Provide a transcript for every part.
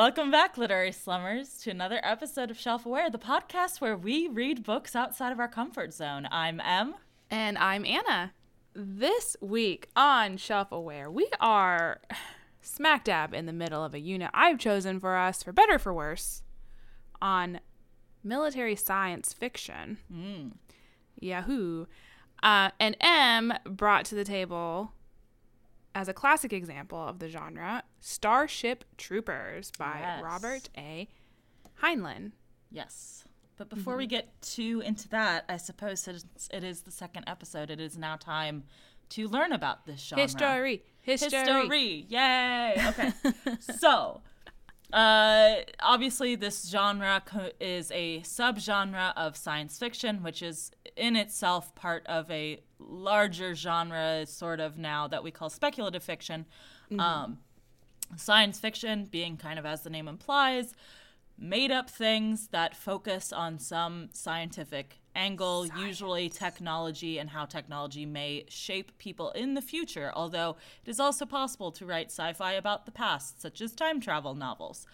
Welcome back, literary slummers, to another episode of Shelf Aware, the podcast where we read books outside of our comfort zone. I'm Em. And I'm Anna. This week on Shelf Aware, we are smack dab in the middle of a unit I've chosen for us, for better or for worse, on military science fiction. Yahoo. And M brought to the table, as a classic example of the genre, Starship Troopers by Robert A. Heinlein. Yes. But before we get too into that, I suppose since it is the second episode, it is now time to learn about this genre. History. Yay. Okay. So, obviously this genre is a subgenre of science fiction, which is in itself part of a larger genre sort of now that we call speculative fiction. Science fiction being kind of, as the name implies, made up things that focus on some scientific angle, usually technology and how technology may shape people in the future, although it is also possible to write sci-fi about the past, such as time travel novels.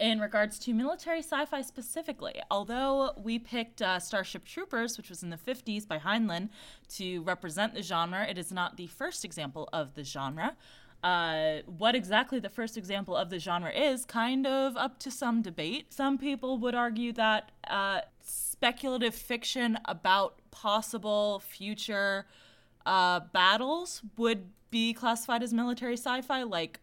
In regards to military sci-fi specifically, although we picked Starship Troopers, which was in the 50s by Heinlein, to represent the genre, it is not the first example of the genre. What exactly the first example of the genre is kind of up to some debate. Some people would argue that speculative fiction about possible future battles would be classified as military sci-fi, like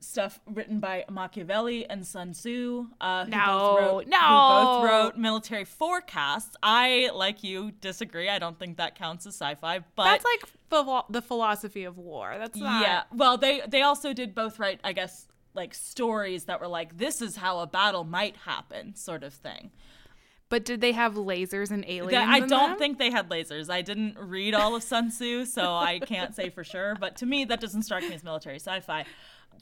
stuff written by Machiavelli and Sun Tzu, who both wrote military forecasts. I, like you, disagree. I don't think that counts as sci-fi. But that's like the philosophy of war. That's not... Yeah. Well, they also did both write, I guess, like stories that were like, this is how a battle might happen sort of thing. But did they have lasers and aliens? I don't think they had lasers. I didn't read all of Sun Tzu, so I can't say for sure. But to me, that doesn't strike me as military sci-fi.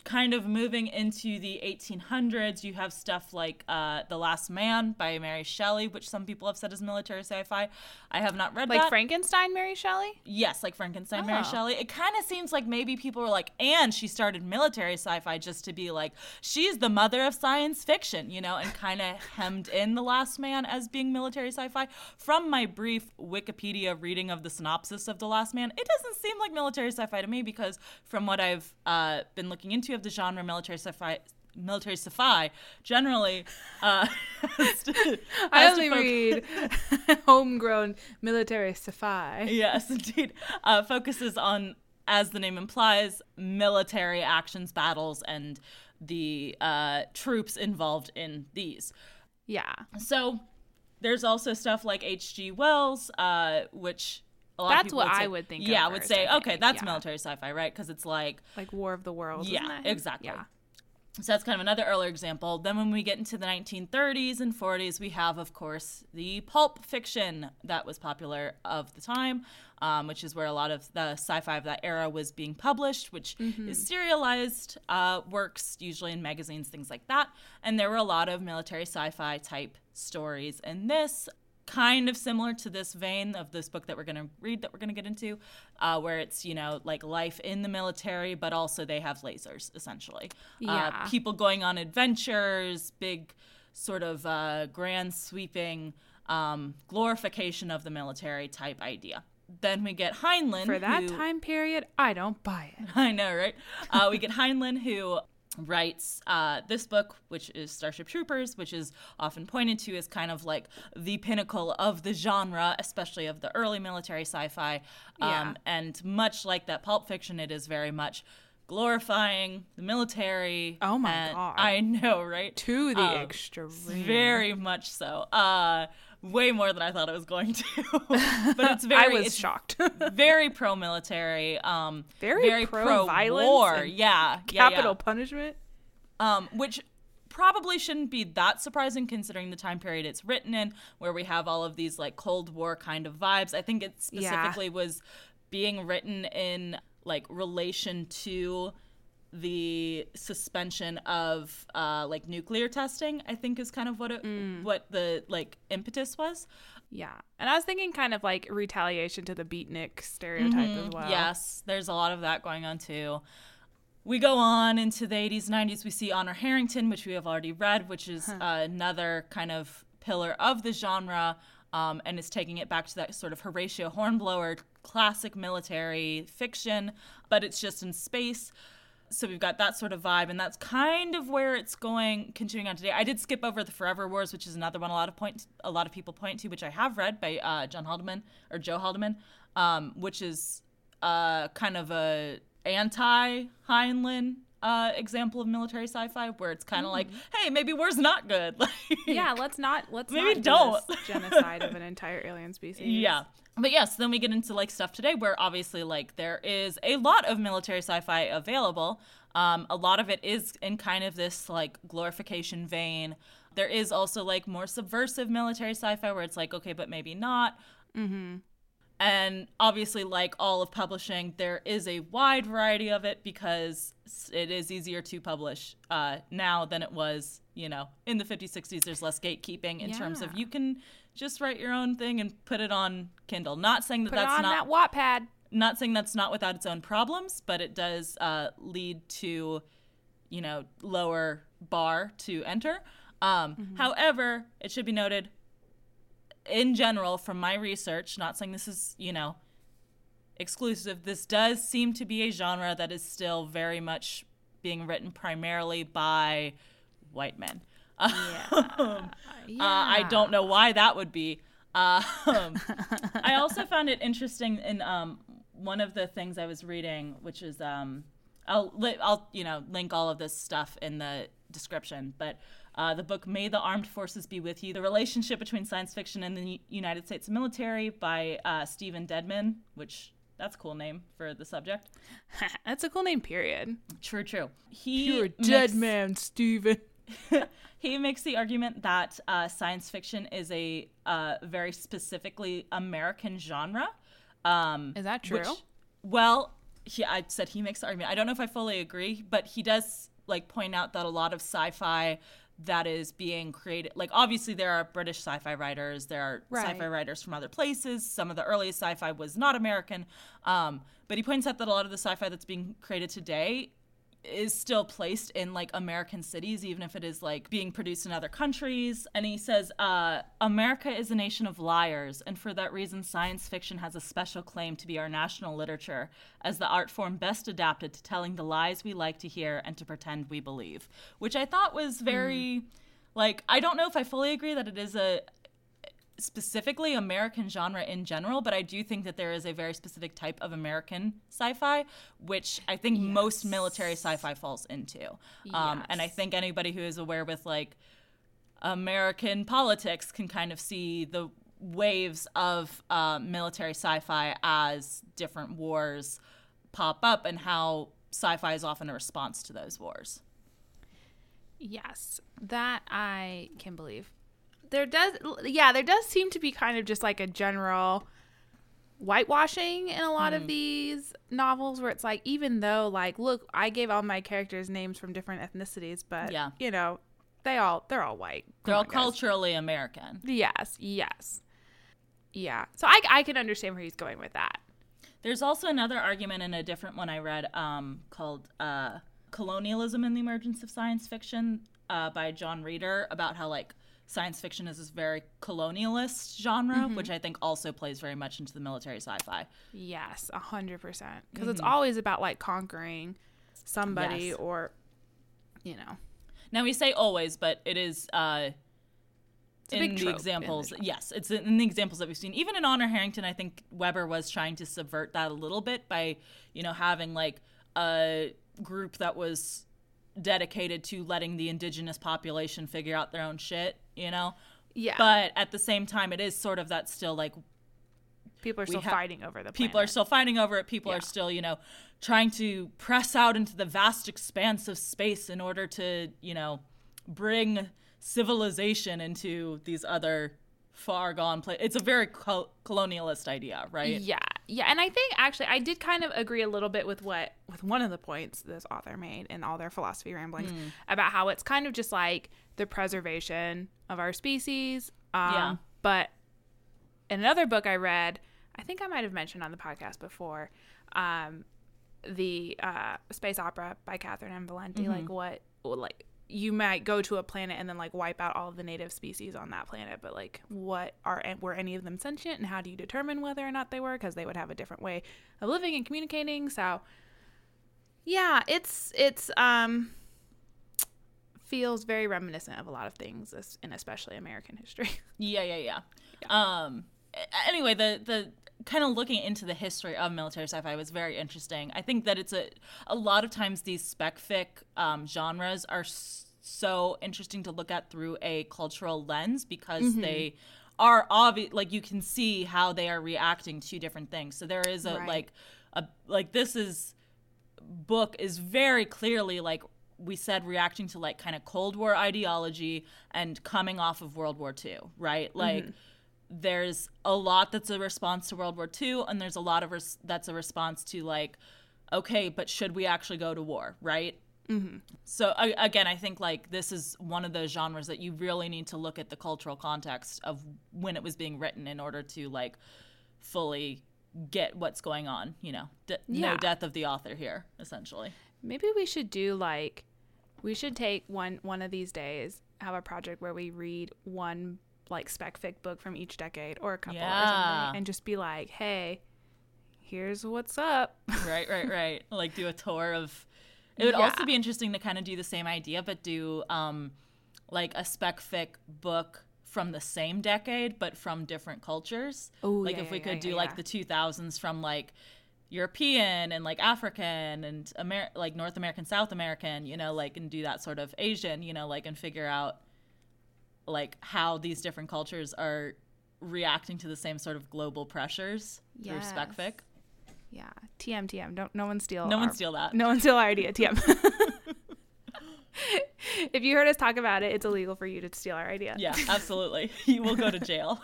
Kind of moving into the 1800s, you have stuff like The Last Man by Mary Shelley, which some people have said is military sci-fi. I have not read that. Like Frankenstein, Mary Shelley? Yes, like Frankenstein, Mary Shelley. It kind of seems like maybe people were like, and she started military sci-fi just to be like, she's the mother of science fiction, you know, and kind of hemmed in The Last Man as being military sci-fi. From my brief Wikipedia reading of the synopsis of The Last Man, it doesn't seem like military sci-fi to me because from what I've been looking into of the genre, military sci-fi generally I only read homegrown military sci-fi. Yes, indeed. Focuses on, as the name implies, military actions, battles, and the troops involved in these. Yeah. So there's also stuff like H.G. Wells, which... That's what I would think of. Yeah, I would say, okay, that's military sci-fi, right? Because it's like War of the Worlds. Yeah, exactly. Yeah. So that's kind of another earlier example. Then when we get into the 1930s and 40s, we have, of course, the pulp fiction that was popular of the time, which is where a lot of the sci-fi of that era was being published, which is serialized works, usually in magazines, things like that. And there were a lot of military sci-fi type stories in this. Kind of similar to this vein of this book that we're going to read, that we're going to get into, where it's, you know, like life in the military, but also they have lasers, essentially. Yeah. People going on adventures, big sort of grand sweeping glorification of the military type idea. Then we get Heinlein. For that time period, I don't buy it. I know, right? We get Heinlein, who... writes this book, which is Starship Troopers, which is often pointed to as kind of like the pinnacle of the genre, especially of the early military sci-fi. And much like that pulp fiction, it is very much glorifying the military. Oh my God. I know, right? To the extreme. Very much so. Way more than I thought it was going to. But it's very... I was shocked. Very pro-military. Very pro-violence. Yeah. Capital punishment. Which probably shouldn't be that surprising considering the time period it's written in, where we have all of these like Cold War kind of vibes. I think it specifically was being written in like relation to... the suspension of like nuclear testing, I think, is kind of what the like impetus was. Yeah. And I was thinking kind of like retaliation to the beatnik stereotype as well. Yes, there's a lot of that going on too. We go on into the 80s, 90s. We see Honor Harrington, which we have already read, which is another kind of pillar of the genre, and is taking it back to that sort of Horatio Hornblower classic military fiction, but it's just in space. So we've got that sort of vibe, and that's kind of where it's going, continuing on today. I did skip over The Forever Wars, which is another one a lot of people point to, which I have read by Joe Haldeman, which is kind of a anti-Heinlein example of military sci-fi, where it's kind of like, hey, maybe war's not good. Like, yeah, let's not do this genocide of an entire alien species. Yeah. But yes, so then we get into like stuff today where obviously like there is a lot of military sci-fi available. A lot of it is in kind of this like glorification vein. There is also like more subversive military sci-fi where it's like, okay, but maybe not. Mm-hmm. And obviously, like all of publishing, there is a wide variety of it because it is easier to publish now than it was, you know, in the 50s, 60s. There's less gatekeeping in terms of you can just write your own thing and put it on Kindle. Not saying Not saying that's not without its own problems, but it does lead to, you know, lower bar to enter. However, it should be noted, in general, from my research, not saying this is, you know, exclusive, this does seem to be a genre that is still very much being written primarily by white men. I don't know why that would be. I also found it interesting in one of the things I was reading, which is I'll you know, link all of this stuff in the description, but the book May the Armed Forces Be With You, The Relationship Between Science Fiction and the United States Military by Stephen Dedman, which that's a cool name for the subject. That's a cool name, period. True. You're dead man, Stephen. He makes the argument that science fiction is a very specifically American genre. Is that true? I said he makes the argument. I don't know if I fully agree, but he does like point out that a lot of sci-fi that is being created. Like, obviously, there are British sci-fi writers. There are sci-fi writers from other places. Some of the earliest sci-fi was not American. But he points out that a lot of the sci-fi that's being created today is still placed in, like, American cities, even if it is, like, being produced in other countries. And he says, America is a nation of liars, and for that reason, science fiction has a special claim to be our national literature as the art form best adapted to telling the lies we like to hear and to pretend we believe, which I thought was very, like, I don't know if I fully agree that it is a specifically American genre in general, but I do think that there is a very specific type of American sci-fi, which I think most military sci-fi falls into. Yes. And I think anybody who is aware with like American politics can kind of see the waves of military sci-fi as different wars pop up and how sci-fi is often a response to those wars. Yes, that I can believe. There does seem to be kind of just like a general whitewashing in a lot of these novels where it's like, even though like, look, I gave all my characters names from different ethnicities, but you know, they're all white. They're all culturally American. Yes. Yeah. So I can understand where he's going with that. There's also another argument in a different one I read called Colonialism in the Emergence of Science Fiction by John Rieder about how like, science fiction is this very colonialist genre, which I think also plays very much into the military sci-fi. Yes, 100%. Because it's always about, like, conquering somebody or, you know. Now, we say always, but it is in the examples. Yes, it's in the examples that we've seen. Even in Honor Harrington, I think Weber was trying to subvert that a little bit by, you know, having, like, a group that was dedicated to letting the indigenous population figure out their own shit, you know? Yeah. But at the same time, it is sort of that still, like... People are still fighting over the planet. People are still fighting over it. People are still, you know, trying to press out into the vast expanse of space in order to, you know, bring civilization into these other far-gone places. It's a very colonialist idea, right? Yeah. Yeah, and I think actually I did kind of agree a little bit with one of the points this author made in all their philosophy ramblings about how it's kind of just like the preservation of our species. But in another book I read, I think I might have mentioned on the podcast before, the space opera by Catherynne M. Valente, mm-hmm. like what, like you might go to a planet and then like wipe out all of the native species on that planet, but like what were any of them sentient, and how do you determine whether or not they were, because they would have a different way of living and communicating. So yeah, it's feels very reminiscent of a lot of things, and especially American history. Yeah. Anyway, the kind of looking into the history of military sci-fi was very interesting. I think that it's a lot of times these spec fic genres are so interesting to look at through a cultural lens, because mm-hmm. they are obvious, like you can see how they are reacting to different things. So there is right. like this is book is very clearly, like we said, reacting to like kind of Cold War ideology and coming off of World War II, right? Like mm-hmm. there's a lot that's a response to World War II, and there's a lot of that's a response to like, okay, but should we actually go to war, right? Mm-hmm. So again, I think like this is one of those genres that you really need to look at the cultural context of when it was being written in order to like fully get what's going on, you know. No death of the author here, essentially. Maybe we should do like, we should take one of these days, have a project where we read one like spec fic book from each decade or a couple or something, and just be like, hey, here's what's up. Right. Like do a tour of it. Would also be interesting to kind of do the same idea, but do like a spec fic book from the same decade but from different cultures. If we could do the 2000s from like European and like African and like North American, South American, you know, like, and do that sort of Asian, you know, like, and figure out like how these different cultures are reacting to the same sort of global pressures through specfic. Yeah. TM. No one steal our idea. TM. If you heard us talk about it, it's illegal for you to steal our idea. Yeah, absolutely. You will go to jail.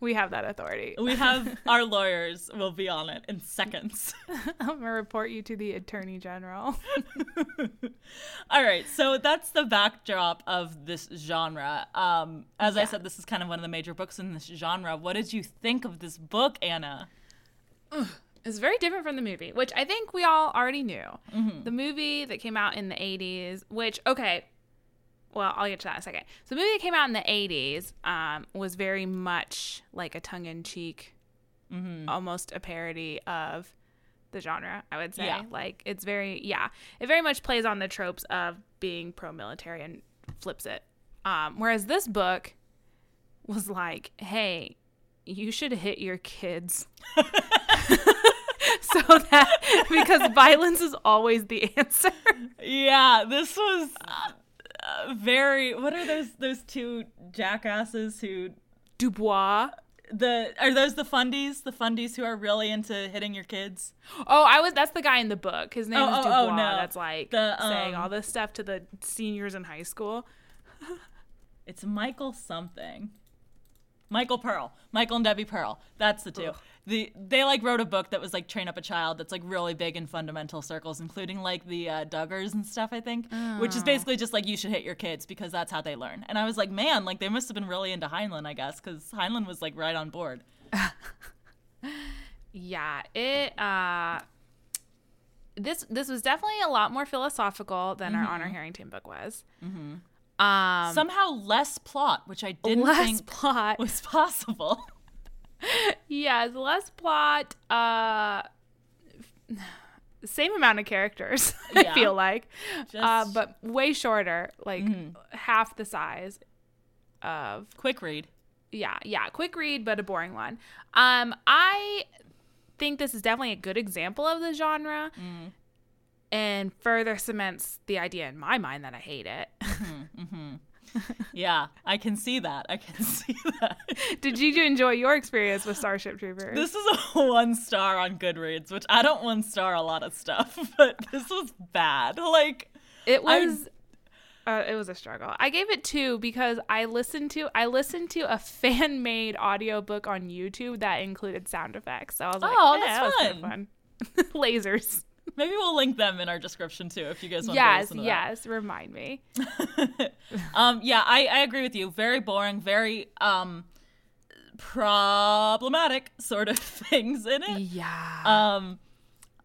We have that authority. We have our lawyers will be on it in seconds. I'm going to report you to the Attorney General. All right. So that's the backdrop of this genre. As I said, this is kind of one of the major books in this genre. What did you think of this book, Anna? It's very different from the movie, which I think we all already knew. Mm-hmm. The movie that came out in the 80s, which, okay, well, I'll get to that in a second. So the movie that came out in the 80s was very much like a tongue-in-cheek, mm-hmm. almost a parody of the genre, I would say. Yeah. Like, it's very, it very much plays on the tropes of being pro-military and flips it. Whereas this book was like, hey, you should hit your kids. So that, because violence is always the answer. Yeah, this was... very, what are those two jackasses who Dubois, are those the fundies? The fundies who are really into hitting your kids? Oh, that's the guy in the book. His name is Dubois. Oh, no. That's like saying all this stuff to the seniors in high school. It's Michael something. Michael Pearl. Michael and Debbie Pearl. That's the two. Ugh. They like wrote a book that was like Train Up a Child, that's like really big in fundamental circles, including like the Duggars and stuff, I think, which is basically just like you should hit your kids because that's how they learn. And I was like, man, like they must have been really into Heinlein, I guess, because Heinlein was like right on board. This was definitely a lot more philosophical than our Honor Harrington book was. Mm-hmm. Somehow less plot, which I didn't think plot was possible. Yes, less plot, same amount of characters, I feel like, but way shorter, like half the size of... Quick read. Yeah, quick read, but a boring one. I think this is definitely a good example of the genre. Mm. And further cements the idea in my mind that I hate it. Yeah, I can see that. Did you enjoy your experience with Starship Troopers? This is a 1 star on Goodreads, which I don't 1-star a lot of stuff, but this was bad. Like it was a struggle. I gave it 2 because I listened to a fan-made audiobook on YouTube that included sound effects. So I was like, that was fun. Lasers. Maybe we'll link them in our description, too, if you guys want to listen to that. Yes, remind me. I agree with you. Very boring, very problematic sort of things in it. Yeah.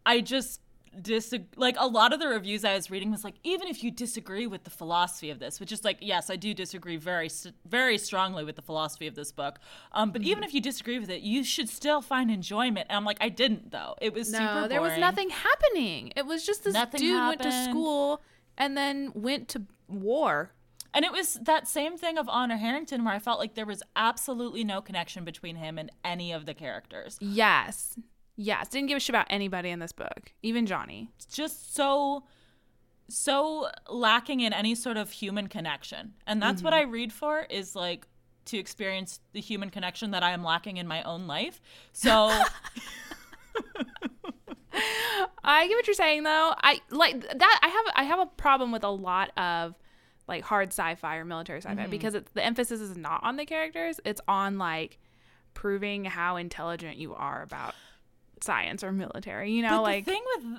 I just disagree. Like, a lot of the reviews I was reading was like, even if you disagree with the philosophy of this, which is like, yes, I do disagree very, very strongly with the philosophy of this book. But even if you disagree with it, you should still find enjoyment. And I'm like, I didn't, though. It was super boring. No, there was nothing happening. It was just this dude went to school and then went to war. And it was that same thing of Honor Harrington where I felt like there was absolutely no connection between him and any of the characters. Yes. Yes. Didn't give a shit about anybody in this book. Even Johnny. It's just so lacking in any sort of human connection. And that's what I read for, is like to experience the human connection that I am lacking in my own life. So... I get what you're saying, though. I like that. I have a problem with a lot of like hard sci-fi or military sci-fi because it's, the emphasis is not on the characters. It's on like proving how intelligent you are about science or military, you know. But like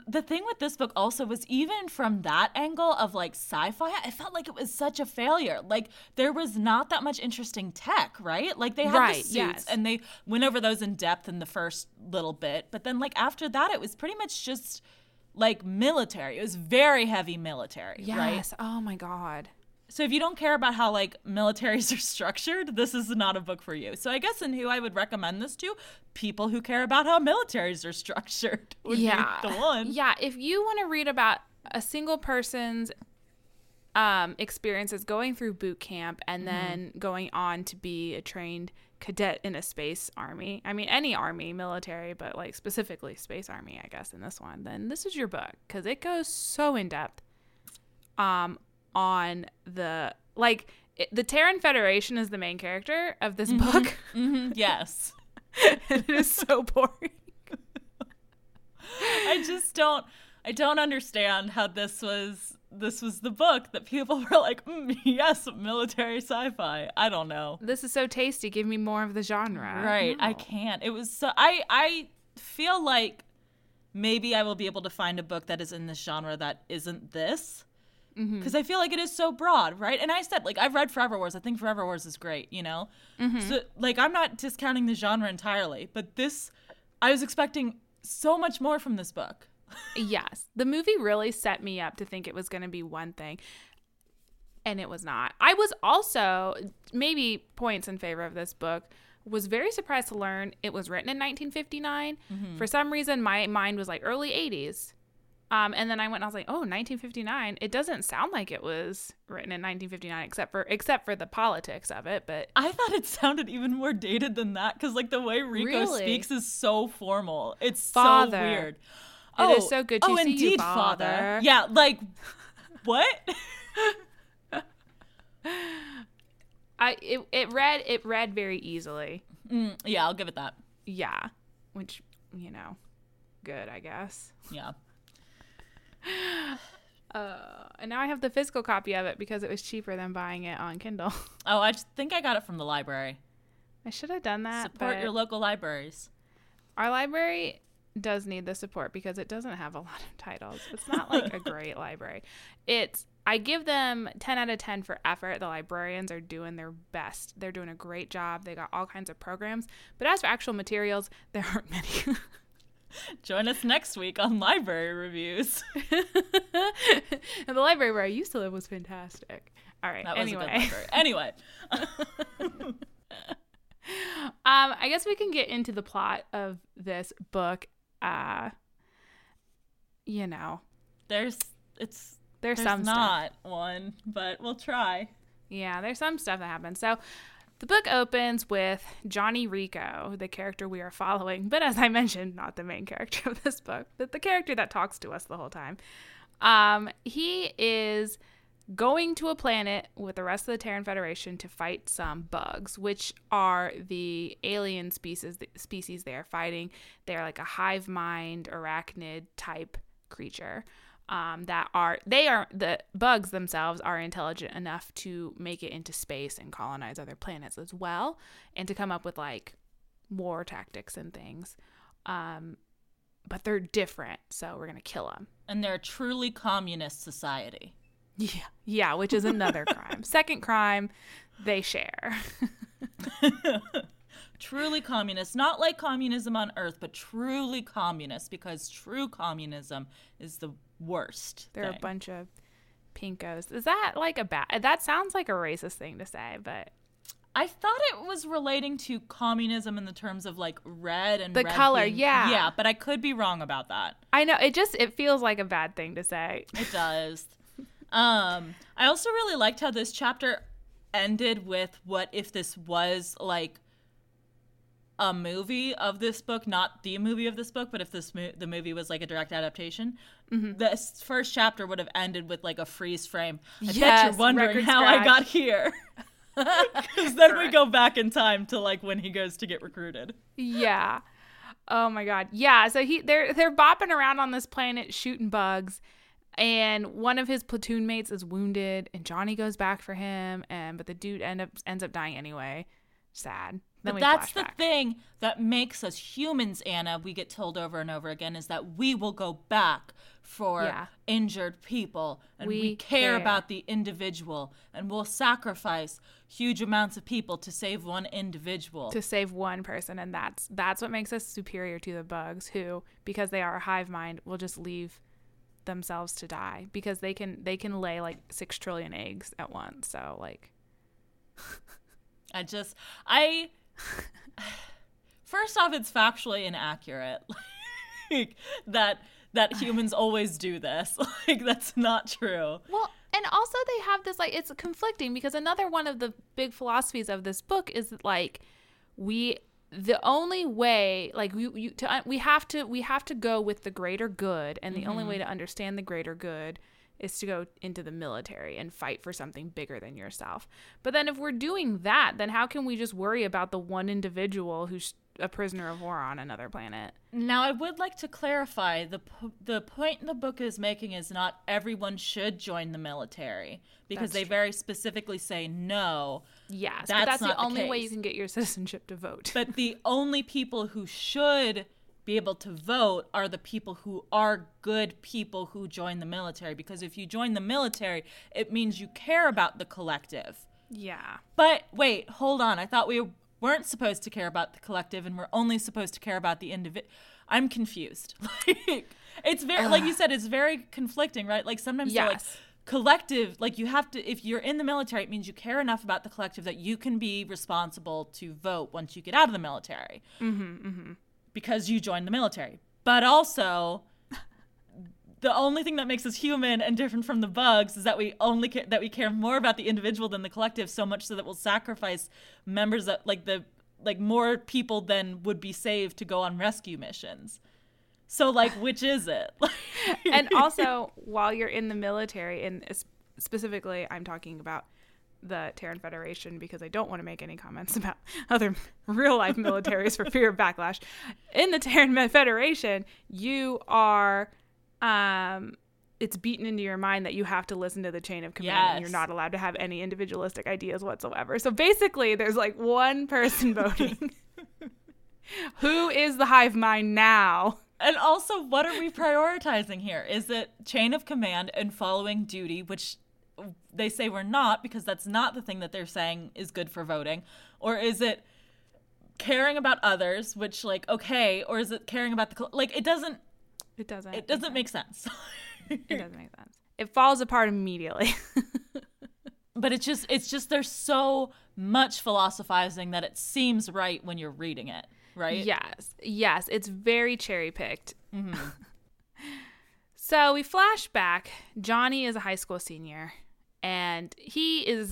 the thing with this book also was, even from that angle of like sci-fi, I felt like it was such a failure. Like, there was not that much interesting tech, right? Like, they had the suits, and they went over those in depth in the first little bit, but then like after that it was pretty much just like military. It was very heavy military. Yes. Right? Oh my god. So if you don't care about how, like, militaries are structured, this is not a book for you. So I guess in who I would recommend this to, people who care about how militaries are structured would be the one. Yeah, if you want to read about a single person's experiences going through boot camp and then going on to be a trained cadet in a space army, I mean, any army, military, but, like, specifically space army, I guess, in this one, then this is your book, because it goes so in-depth on the, like, the Terran Federation is the main character of this book. Mm-hmm. Yes. And it is so boring. I don't understand how this was the book that people were like, yes, military sci-fi. I don't know. This is so tasty. Give me more of the genre. Right. No. I can't. It was so, I feel like maybe I will be able to find a book that is in this genre that isn't this. Because I feel like it is so broad, right? And I said, like, I've read Forever Wars. I think Forever Wars is great, you know? So, like, I'm not discounting the genre entirely. But this, I was expecting so much more from this book. Yes. The movie really set me up to think it was going to be one thing. And it was not. I was also, maybe points in favor of this book, was very surprised to learn it was written in 1959. For some reason, my mind was like early 80s. And then I went and I was like, oh, 1959. It doesn't sound like it was written in 1959 except for the politics of it. But I thought it sounded even more dated than that, because like the way Rico speaks is so formal. It's so weird. It is so good to see indeed, you, father. Yeah, like what? It read very easily. Yeah, I'll give it that. Yeah, which, you know, good, I guess. Yeah. And now I have the physical copy of it because it was cheaper than buying it on Kindle. Oh, I think I got it from the library. I should have done that. Support your local libraries. Our library does need the support because it doesn't have a lot of titles. It's not like a great library. I give them 10 out of 10 for effort. The librarians are doing their best. They're doing a great job. They got all kinds of programs. But as for actual materials, there aren't many. Join us next week on Library Reviews. And the library where I used to live was fantastic. All right. Anyway. I guess we can get into the plot of this book. You know, there's some not stuff. One, but we'll try. Yeah, there's some stuff that happens. So. The book opens with Johnny Rico, the character we are following, but as I mentioned, not the main character of this book, but the character that talks to us the whole time. He is going to a planet with the rest of the Terran Federation to fight some bugs, which are the alien species they are fighting. They're like a hive mind, arachnid type creature. The bugs themselves are intelligent enough to make it into space and colonize other planets as well, and to come up with like war tactics and things. But they're different, so we're gonna kill them. And they're a truly communist society. Yeah, which is another crime. Second crime, they share. Truly communist, not like communism on Earth, but truly communist, because true communism is the worst. They're a bunch of pinkos. Is that like a bad? That sounds like a racist thing to say, but I thought it was relating to communism in the terms of like red and the red color. Being, yeah, but I could be wrong about that. I know it feels like a bad thing to say. It does. I also really liked how this chapter ended with what if this was like a movie of this book, not the movie of this book, but if this the movie was like a direct adaptation, this first chapter would have ended with like a freeze frame. I bet you're wondering how I got here. Because then we go back in time to like when he goes to get recruited. Yeah. Oh my God. Yeah. So they're bopping around on this planet shooting bugs. And one of his platoon mates is wounded, and Johnny goes back for him, but the dude ends up dying anyway. Sad. But that's the thing that makes us humans, Anna, we get told over and over again, is that we will go back for injured people, and we care about the individual, and we'll sacrifice huge amounts of people to save one individual. To save one person, and that's what makes us superior to the bugs, who, because they are a hive mind, will just leave themselves to die, because they can lay like 6 trillion eggs at once. So like I first off, it's factually inaccurate like that humans always do this. Like, that's not true. Well, and also they have this like, it's conflicting, because another one of the big philosophies of this book is like, the only way, like we have to go with the greater good, and the only way to understand the greater good is to go into the military and fight for something bigger than yourself. But then if we're doing that, then how can we just worry about the one individual who's a prisoner of war on another planet? Now, I would like to clarify, the point the book is making is not everyone should join the military, because they very specifically say no. Yes, that's the only way you can get your citizenship to vote. But the only people who should be able to vote are the people who are good people who join the military, because if you join the military, it means you care about the collective. Yeah. But wait, hold on. I thought we weren't supposed to care about the collective, and we're only supposed to care about the individual. I'm confused. Like, it's very, like you said, it's very conflicting, right? Like sometimes they're like collective, like you have to, if you're in the military, it means you care enough about the collective that you can be responsible to vote once you get out of the military. Because you joined the military. But also, the only thing that makes us human and different from the bugs is that we care more about the individual than the collective, so much so that we'll sacrifice members of, like more people than would be saved to go on rescue missions. So like, which is it? And also, while you're in the military, and specifically I'm talking about the Terran Federation, because I don't want to make any comments about other real life militaries for fear of backlash. In the Terran Federation, you are, it's beaten into your mind that you have to listen to the chain of command, and you're not allowed to have any individualistic ideas whatsoever. So basically there's like one person voting. Who is the hive mind now? And also, what are we prioritizing here? Is it chain of command and following duty, which they say we're not, because that's not the thing that they're saying is good for voting? Or is it caring about others, which like, okay, or is it caring about the, like, it doesn't make sense. It doesn't make sense. It falls apart immediately. But it's just there's so much philosophizing that it seems right when you're reading it, right? Yes, it's very cherry-picked. So we flash back. Johnny is a high school senior, and he's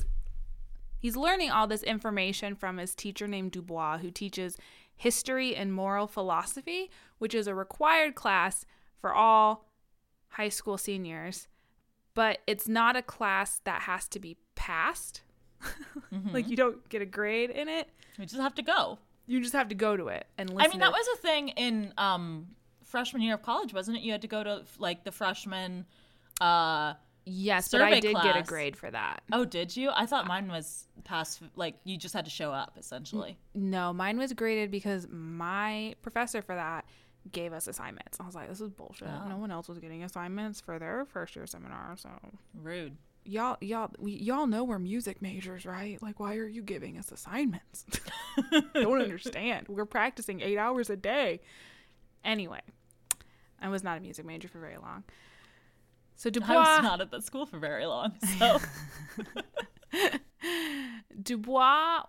learning all this information from his teacher named Dubois, who teaches history and moral philosophy, which is a required class for all high school seniors. But it's not a class that has to be passed. Like, you don't get a grade in it. You just have to go. You just have to go to it and listen. I mean, that was a thing in freshman year of college, wasn't it? You had to go to like the freshman survey. But I did get a grade for that. Oh, did you? I thought mine was past, like you just had to show up essentially. No, mine was graded because my professor for that gave us assignments. I was like, this is bullshit. No one else was getting assignments for their first year seminar, so rude. y'all know we're music majors, right? Like, why are you giving us assignments? Don't understand. We're practicing 8 hours a day. Anyway, I was not a music major for very long. So Dubois... I was not at that school for very long, so... Dubois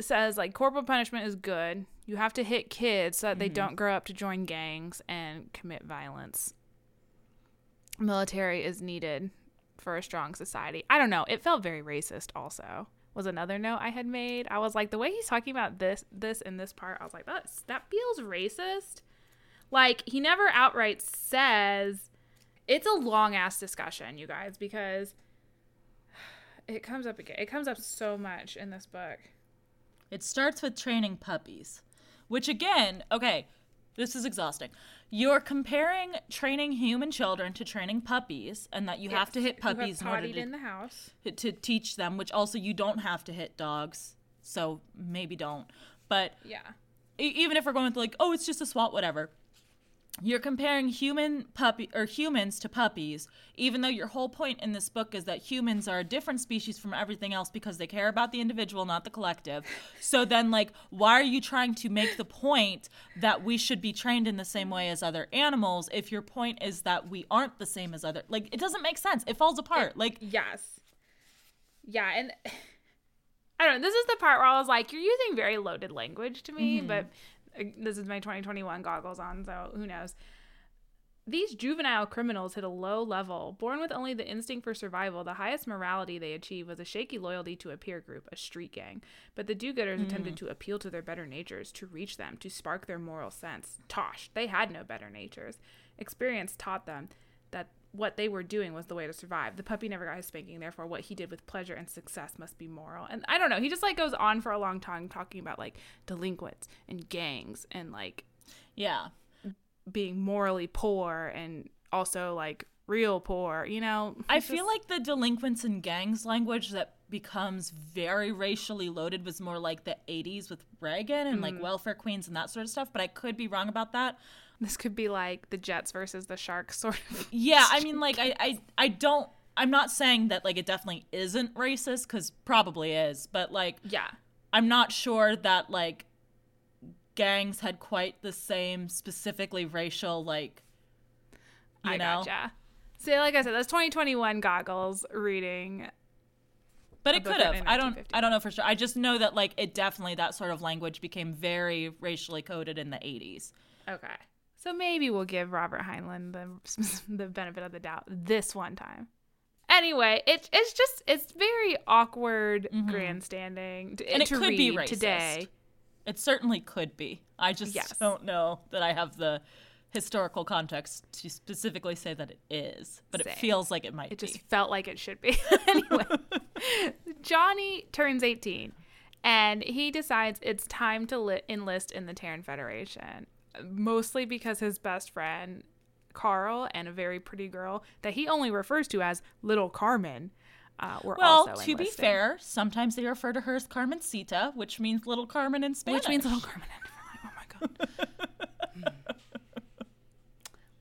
says, like, corporal punishment is good. You have to hit kids so that they don't grow up to join gangs and commit violence. Military is needed for a strong society. I don't know. It felt very racist also, was another note I had made. I was like, the way he's talking about this in this part, I was like, that feels racist. Like, he never outright says... It's a long-ass discussion, you guys, because... It comes up again. It comes up so much in this book. It starts with training puppies, which again, okay, this is exhausting. You're comparing training human children to training puppies, and that you have to hit puppies in order in the house to teach them. Which also, you don't have to hit dogs, so maybe don't. But yeah, even if we're going with like, oh, it's just a SWAT, whatever. You're comparing humans to puppies, even though your whole point in this book is that humans are a different species from everything else because they care about the individual, not the collective. So then, like, why are you trying to make the point that we should be trained in the same way as other animals if your point is that we aren't the same as other? Like, it doesn't make sense. It falls apart. Yes. Yeah, and... I don't know. This is the part where I was like, you're using very loaded language to me, but... This is my 2021 goggles on, so who knows. These juvenile criminals hit a low level. Born with only the instinct for survival, the highest morality they achieved was a shaky loyalty to a peer group, a street gang. But the do-gooders attempted to appeal to their better natures, to reach them, to spark their moral sense. Tosh, they had no better natures. Experience taught them that what they were doing was the way to survive. The puppy never got his spanking, therefore what he did with pleasure and success must be moral. And I don't know, he just like goes on for a long time talking about like delinquents and gangs and like being morally poor and also like real poor, you know. I feel like the delinquents and gangs language that becomes very racially loaded was more like the 80s with Reagan and like welfare queens and that sort of stuff, but I could be wrong about that. This could be like the Jets versus the Sharks sort of. Yeah, I mean, like, I'm not saying that, like, it definitely isn't racist, because probably is, but, like, I'm not sure that, like, gangs had quite the same specifically racial, like, you know? Gotcha. See, like I said, that's 2021 goggles reading. But it could have. I don't know for sure. I just know that, like, it definitely, that sort of language became very racially coded in the 80s. Okay. So maybe we'll give Robert Heinlein the benefit of the doubt this one time. Anyway, it's very awkward grandstanding to read be racist today. It certainly could be. I just don't know that I have the historical context to specifically say that it is, but It feels like it might be. It just felt like it should be. Anyway, Johnny turns 18, and he decides it's time to enlist in the Terran Federation. Mostly because his best friend, Carl, and a very pretty girl that he only refers to as Little Carmen were also enlisting. To be fair, sometimes they refer to her as Carmencita, which means Little Carmen in Spanish. Which means Little Carmen. I'm like, oh, my God.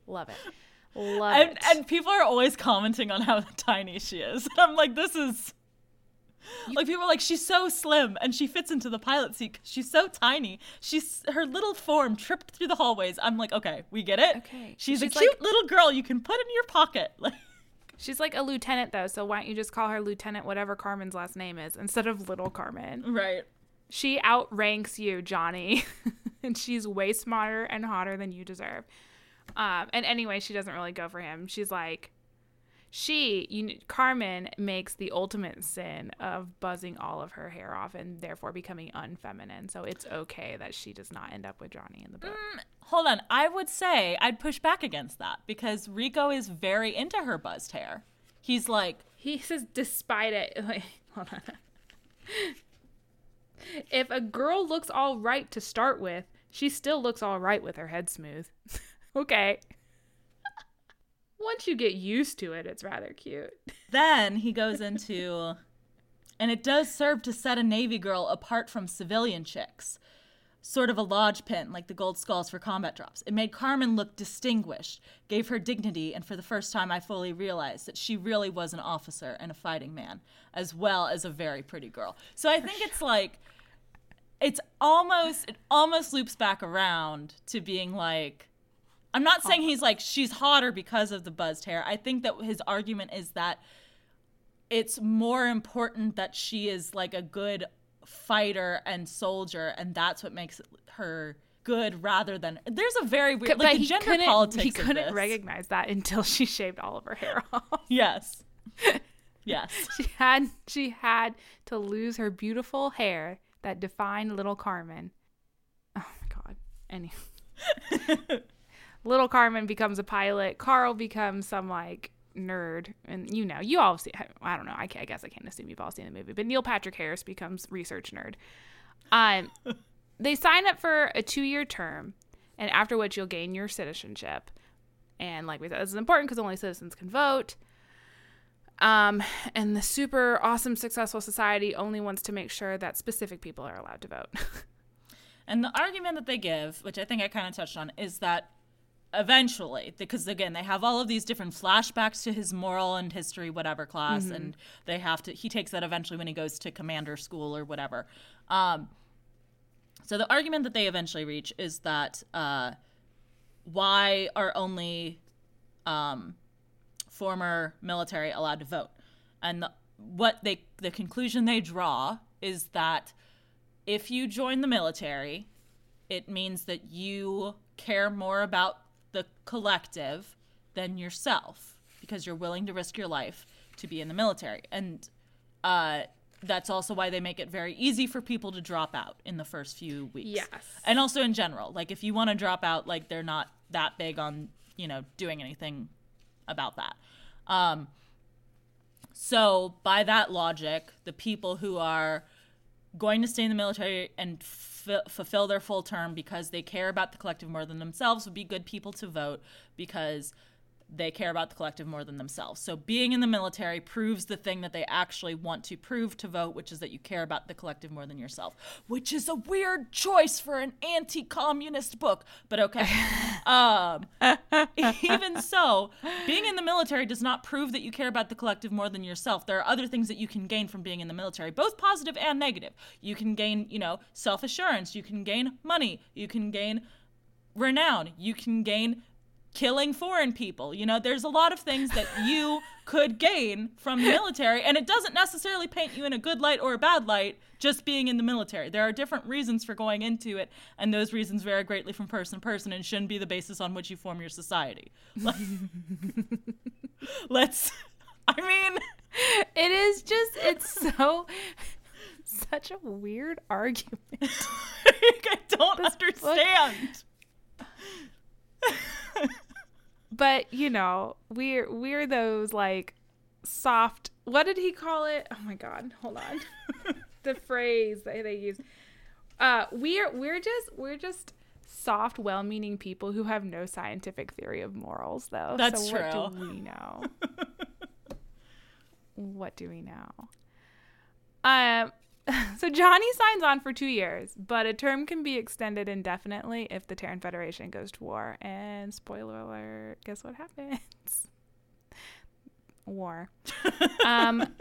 Love it. Love it. And people are always commenting on how tiny she is. I'm like, this is... Like, people are like, she's so slim, and she fits into the pilot seat because she's so tiny. Her little form tripped through the hallways. I'm like, okay, we get it. Okay. She's a cute little girl you can put in your pocket. She's like a lieutenant, though, so why don't you just call her Lieutenant whatever Carmen's last name is instead of Little Carmen? Right. She outranks you, Johnny, and she's way smarter and hotter than you deserve. And anyway, she doesn't really go for him. She's like... Carmen makes the ultimate sin of buzzing all of her hair off and therefore becoming unfeminine. So it's okay that she does not end up with Johnny in the book. Hold on. I would say I'd push back against that because Rico is very into her buzzed hair. He's like... He says, despite it... Like, hold on. If a girl looks all right to start with, she still looks all right with her head smooth. Okay. Once you get used to it, it's rather cute. Then he goes into, and it does serve to set a Navy girl apart from civilian chicks. sort of a lodge pin, like the gold skulls for combat drops. It made Carmen look distinguished, gave her dignity, and for the first time I fully realized that she really was an officer and a fighting man, as well as a very pretty girl. So I think it's like, it almost loops back around to being like, I'm not saying he's like, she's hotter because of the buzzed hair. I think that his argument is that it's more important that she is like a good fighter and soldier, and that's what makes her good rather than, there's a very weird, like, the gender politics. He couldn't recognize that until she shaved all of her hair off. Yes. Yes. She had to lose her beautiful hair that defined little Carmen. Oh my God. Anyway. Little Carmen becomes a pilot. Carl becomes some like nerd, and you know, you all see. I don't know. I guess I can't assume you've all seen the movie, but Neil Patrick Harris becomes research nerd. They sign up for a 2-year term, and after which you'll gain your citizenship. And like we said, this is important because only citizens can vote. And the super awesome successful society only wants to make sure that specific people are allowed to vote. And the argument that they give, which I think I kind of touched on, is that eventually, because again, they have all of these different flashbacks to his moral and history, whatever class, mm-hmm. and they have to, he takes that eventually when he goes to commander school or whatever. So the argument that they eventually reach is that why are only former military allowed to vote? And the conclusion they draw is that if you join the military, it means that you care more about the collective than yourself because you're willing to risk your life to be in the military. And that's also why they make it very easy for people to drop out in the first few weeks. Yes. And also in general, like if you want to drop out, like they're not that big on, you know, doing anything about that. So by that logic, the people who are going to stay in the military and fulfill their full term because they care about the collective more than themselves would be good people to vote because they care about the collective more than themselves. So being in the military proves the thing that they actually want to prove to vote, which is that you care about the collective more than yourself, which is a weird choice for an anti-communist book, but okay. Even so, being in the military does not prove that you care about the collective more than yourself. There are other things that you can gain from being in the military, both positive and negative. You can gain, you know, self-assurance. You can gain money. You can gain renown. You can gain killing foreign people. You know, there's a lot of things that you could gain from the military, and it doesn't necessarily paint you in a good light or a bad light just being in the military. There are different reasons for going into it, and those reasons vary greatly from person to person and shouldn't be the basis on which you form your society. Like, it is just, it's so, such a weird argument. I don't understand. But, you know, we're those like soft, what did he call it? Oh my God, hold on. The phrase that they use. We're just soft, well-meaning people who have no scientific theory of morals though. That's so true. What do we know? What do we know? So Johnny signs on for 2 years, but a term can be extended indefinitely if the Terran Federation goes to war. And spoiler alert, guess what happens? War.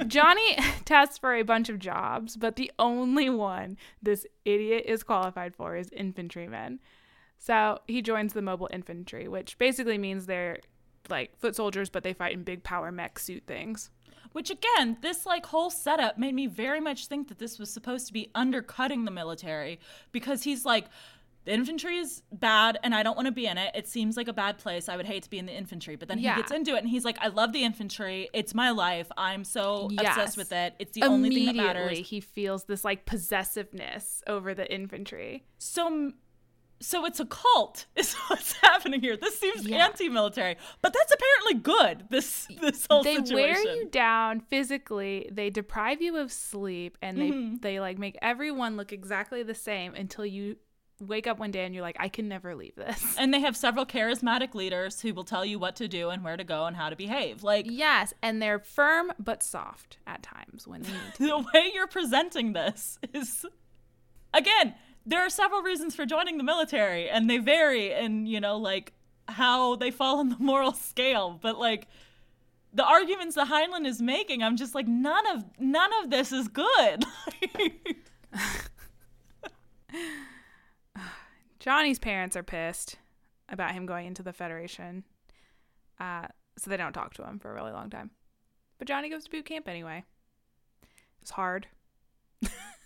Johnny tests for a bunch of jobs, but the only one this idiot is qualified for is infantryman. So he joins the mobile infantry, which basically means they're like foot soldiers, but they fight in big power mech suit things. Which, again, this, like, whole setup made me very much think that this was supposed to be undercutting the military because he's like, the infantry is bad and I don't want to be in it. It seems like a bad place. I would hate to be in the infantry. But then he gets into it and he's like, I love the infantry. It's my life. I'm so obsessed with it. It's the only thing that matters. Immediately he feels this, like, possessiveness over the infantry. So it's a cult is what's happening here. This seems anti-military, but that's apparently good, this whole situation. They wear you down physically, they deprive you of sleep, and they like make everyone look exactly the same until you wake up one day and you're like, I can never leave this. And they have several charismatic leaders who will tell you what to do and where to go and how to behave. Like, yes, and they're firm but soft at times when they need to. The way you're presenting this is, again, there are several reasons for joining the military, and they vary in, you know, like, how they fall on the moral scale. But, like, the arguments that Heinlein is making, I'm just like, none of this is good. Johnny's parents are pissed about him going into the Federation, so they don't talk to him for a really long time. But Johnny goes to boot camp anyway. It was hard.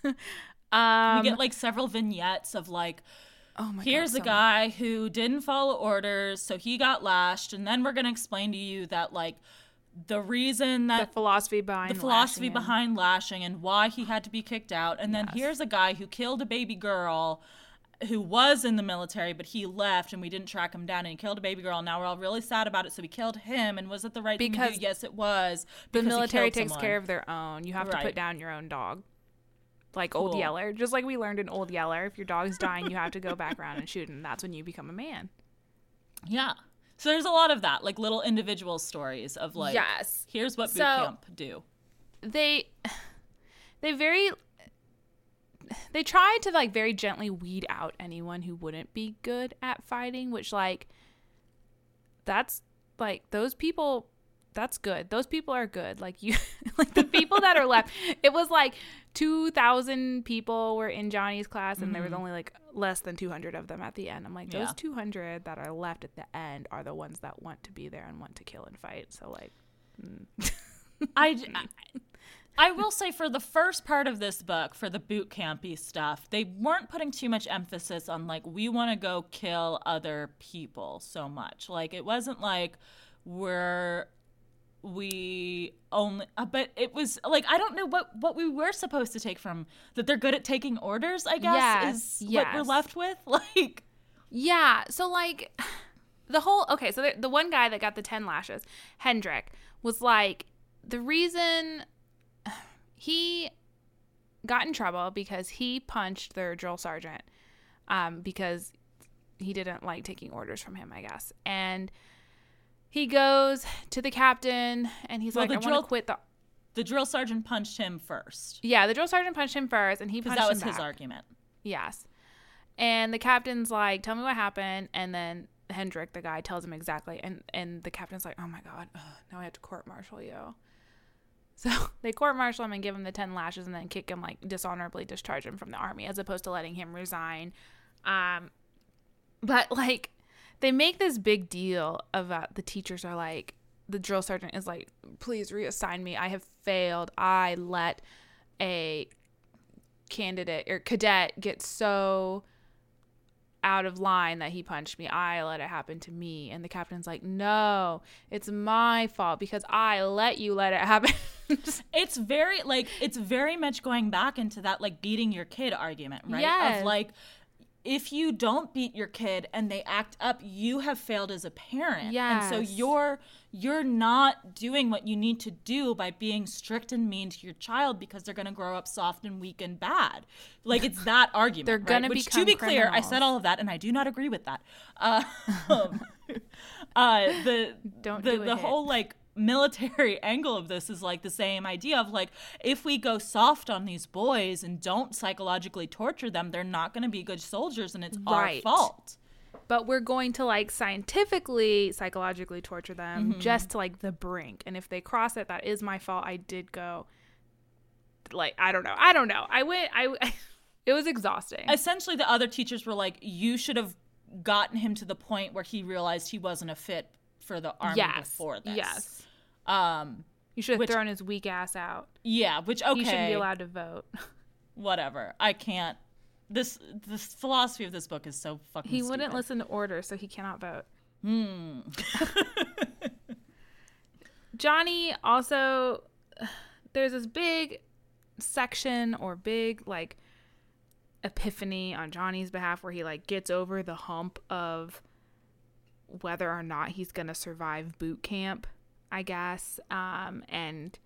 We get, like, several vignettes of, like, here's a guy who didn't follow orders, so he got lashed, and then we're going to explain to you that, like, the reason that... The philosophy behind lashing and why he had to be kicked out. And then here's a guy who killed a baby girl who was in the military, but he left, and we didn't track him down, and he killed a baby girl. Now we're all really sad about it, so we killed him, and was it the right thing to do? Yes, it was. The military takes care of their own. You have to put down your own dog. Like Old Yeller. Just like we learned in Old Yeller, if your dog's dying, you have to go back around and shoot him. That's when you become a man. Yeah. So there's a lot of that, like little individual stories of like, here's what boot camp do. They tried to like very gently weed out anyone who wouldn't be good at fighting, which like, that's like those people, that's good. Those people are good. Like you, like the people that are left, it was like 2,000 people were in Johnny's class, and there was only like less than 200 of them at the end. I'm like, those 200 that are left at the end are the ones that want to be there and want to kill and fight. So like, I will say for the first part of this book, for the boot campy stuff, they weren't putting too much emphasis on like, we want to go kill other people so much. Like it wasn't like but it was like, I don't know what we were supposed to take from that. They're good at taking orders, I guess, is what we're left with. Like, yeah. So like so the one guy that got the 10 lashes, Hendrik, was like, the reason he got in trouble because he punched their drill sergeant, because he didn't like taking orders from him, I guess. And he goes to the captain, and he's I want to quit the... The drill sergeant punched him first. Yeah, the drill sergeant punched him first, and he punched him back. Because that was his argument. Yes. And the captain's like, tell me what happened, and then Hendrik, the guy, tells him exactly, and the captain's like, oh my god, now I have to court-martial you. So they court-martial him and give him the 10 lashes and then kick him, like, dishonorably discharge him from the army, as opposed to letting him resign. But, like... They make this big deal about the teachers are like, the drill sergeant is like, please reassign me. I have failed. I let a candidate or cadet get so out of line that he punched me. I let it happen to me. And the captain's like, no, it's my fault because I let you let it happen. It's very much going back into that like beating your kid argument, right? Yes. Of like, if you don't beat your kid and they act up, you have failed as a parent. Yes. And so you're not doing what you need to do by being strict and mean to your child because they're going to grow up soft and weak and bad. Like, it's that argument. They're going to become criminals. Which, to be clear, I said all of that, and I do not agree with that. The whole, like, military angle of this is like the same idea of like, if we go soft on these boys and don't psychologically torture them, they're not going to be good soldiers, and it's our fault, but we're going to like scientifically psychologically torture them just to like the brink, and if they cross it, that is my fault. I did go like, I don't know, I went, it was exhausting. Essentially the other teachers were like, you should have gotten him to the point where he realized he wasn't a fit for the army before this. Yes. You should have thrown his weak ass out. Yeah, he shouldn't be allowed to vote. Whatever. I can't. The philosophy of this book is so fucking stupid. He wouldn't listen to orders, so he cannot vote. Johnny also, there's this big section or big, like, epiphany on Johnny's behalf where he, like, gets over the hump of whether or not he's going to survive boot camp, I guess. And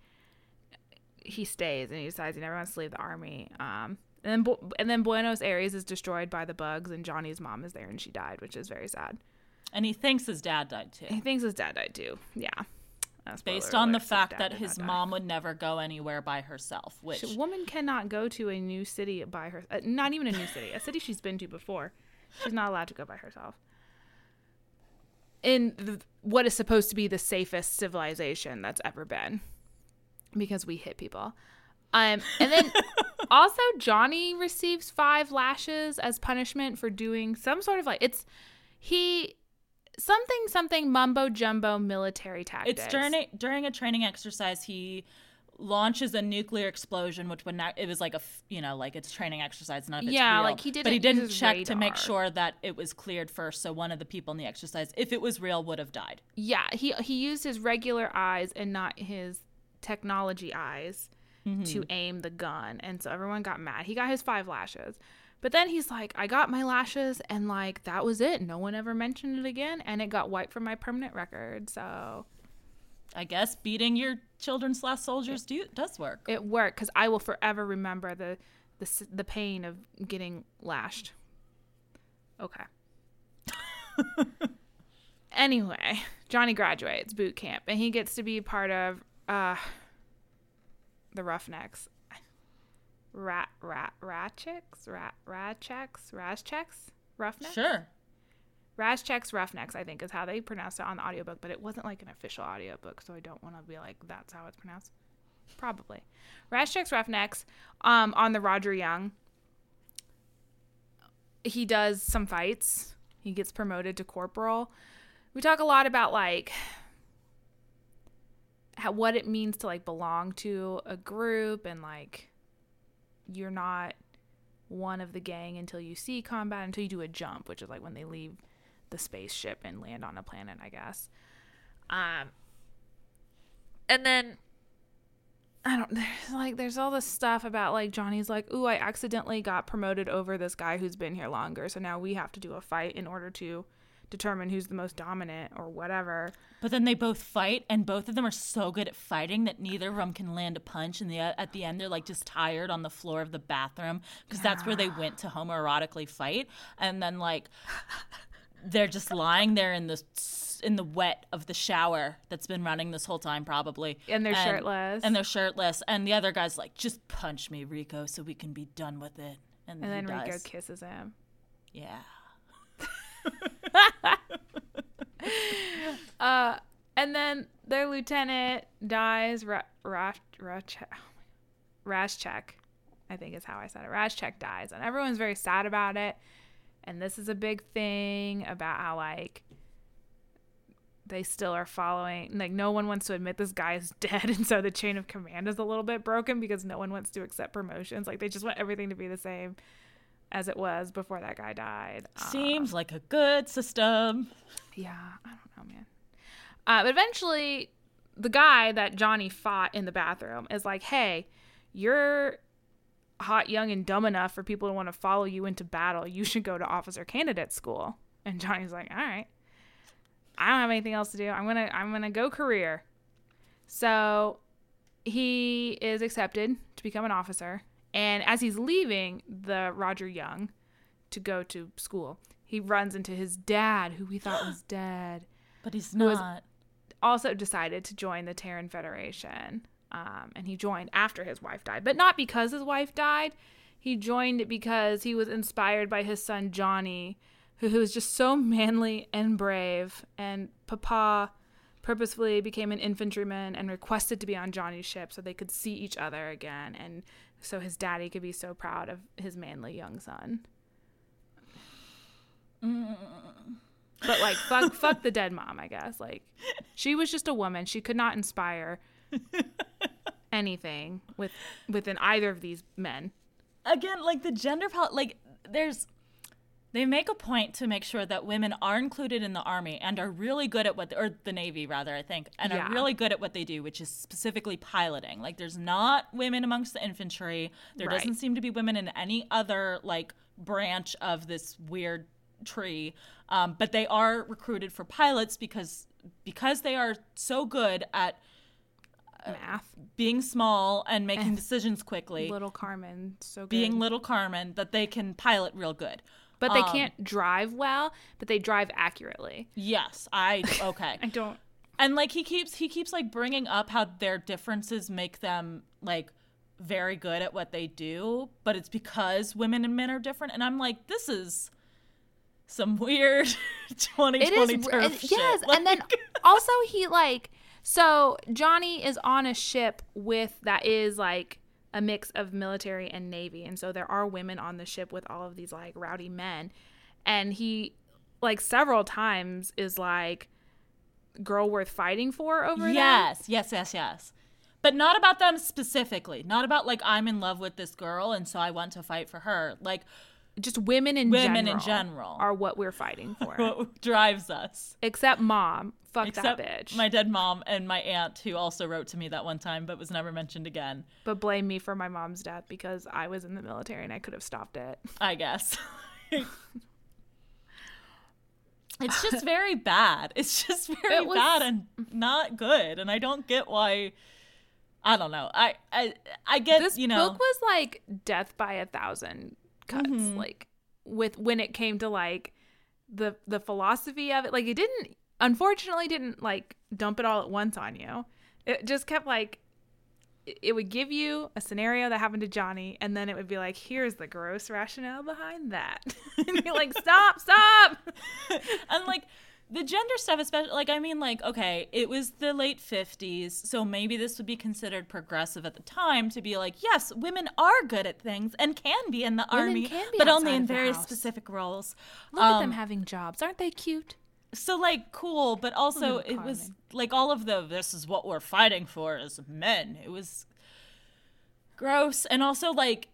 he stays, and he decides he never wants to leave the army. And then Buenos Aires is destroyed by the bugs, and Johnny's mom is there, and she died, which is very sad. And he thinks his dad died, too. Yeah. based on the fact that his mom would never go anywhere by herself. Which a woman cannot go to a new city by herself. Not even a new city. A city she's been to before. She's not allowed to go by herself. In what is supposed to be the safest civilization that's ever been. Because we hit people. And then also Johnny receives 5 lashes as punishment for doing some sort of, like, it's, he, something mumbo jumbo military tactics. It's during a training exercise, he launches a nuclear explosion, which would not, it was like a, you know, like it's training exercise, none of it's real. Like he didn't, but he didn't check to make sure that it was cleared first, so one of the people in the exercise, if it was real, would have died. Yeah, he used his regular eyes and not his technology eyes to aim the gun, and so everyone got mad. He got his 5 lashes, but then he's like, I got my lashes, and like that was it. No one ever mentioned it again, and it got wiped from my permanent record. So I guess beating your children/soldiers does work. It worked, because I will forever remember the pain of getting lashed. Okay. Anyway, Johnny graduates boot camp, and he gets to be part of the Roughnecks. Roughnecks? Sure. Razchek's Roughnecks, I think, is how they pronounced it on the audiobook, but it wasn't like an official audiobook, so I don't want to be like, that's how it's pronounced. Probably. Razchek's Roughnecks, on the Roger Young. He does some fights. He gets promoted to corporal. We talk a lot about, like, how, what it means to, like, belong to a group, and, like, you're not one of the gang until you see combat, until you do a jump, which is, like, when they leave the spaceship and land on a planet, I guess. And then I don't, there's all this stuff about, like, Johnny's like, ooh, I accidentally got promoted over this guy who's been here longer, so now we have to do a fight in order to determine who's the most dominant or whatever. But then they both fight, and both of them are so good at fighting that neither of them can land a punch, and at the end they're, like, just tired on the floor of the bathroom, because that's where they went to homoerotically fight. And then, like, they're just lying there in the wet of the shower that's been running this whole time, probably. And they're shirtless. And the other guy's like, just punch me, Rico, so we can be done with it. And then Rico kisses him. Yeah. And then their lieutenant dies. Razchek, I think is how I said it. Razchek dies, and everyone's very sad about it. And this is a big thing about how, like, they still are following, like, no one wants to admit this guy is dead, and so the chain of command is a little bit broken because no one wants to accept promotions. Like, they just want everything to be the same as it was before that guy died. Seems like a good system. Yeah, I don't know, man. But eventually, the guy that Johnny fought in the bathroom is like, hey, you're hot, young, and dumb enough for people to want to follow you into battle. You should go to officer candidate school. And Johnny's like, all right, I don't have anything else to do. I'm gonna go career. So he is accepted to become an officer. And as he's leaving the Roger Young to go to school, he runs into his dad, who we thought was dead. But he's not. Also decided to join the Terran Federation. And he joined after his wife died. But not because his wife died. He joined because he was inspired by his son, Johnny, who was just so manly and brave. And Papa purposefully became an infantryman and requested to be on Johnny's ship so they could see each other again, and so his daddy could be so proud of his manly young son. But, like, fuck the dead mom, I guess. Like, she was just a woman. She could not inspire anything within either of these men. Again, like, the gender, like, there's, they make a point to make sure that women are included in the army and are really good at or the Navy, rather, I think, and are really good at what they do, which is specifically piloting. Like, there's not women amongst the infantry. There doesn't seem to be women in any other, like, branch of this weird tree. But they are recruited for pilots because they are so good at math, being small and making decisions quickly. Little Carmen, so good. Being little Carmen, that they can pilot real good. But they can't drive well, but they drive accurately. Yes. Okay. I don't. And like he keeps like bringing up how their differences make them like very good at what they do, but it's because women and men are different. And I'm like, this is some weird 2020 turf shit. Yes, like, and then also he like, so Johnny is on a ship with that is like a mix of military and Navy, and so there are women on the ship with all of these like rowdy men, and he like several times is like, girl worth fighting for over them? Yes. But not about them specifically. Not about like, I'm in love with this girl and so I want to fight for her. Like, just women in general are what we're fighting for. What drives us. Except mom. Except that bitch. My dead mom and my aunt, who also wrote to me that one time but was never mentioned again. But blame me for my mom's death because I was in the military and I could have stopped it, I guess. It's just very bad. Bad and not good. And I don't get why. I don't know. I get, this book was like death by 1,000 cuts. Mm-hmm. Like when it came to like the philosophy of it, like it unfortunately didn't like dump it all at once on you. It just kept like, it would give you a scenario that happened to Johnny, and then it would be like, here's the gross rationale behind that. And you're like, stop. And like the gender stuff, especially, like, I mean, like, okay, it was the late 50s, so maybe this would be considered progressive at the time to be like, yes, women are good at things and can be in the army, but only in very specific roles. Look at them having jobs. Aren't they cute? So, like, cool, but also it was, like, all of the, this is what we're fighting for as men. It was gross. And also, like,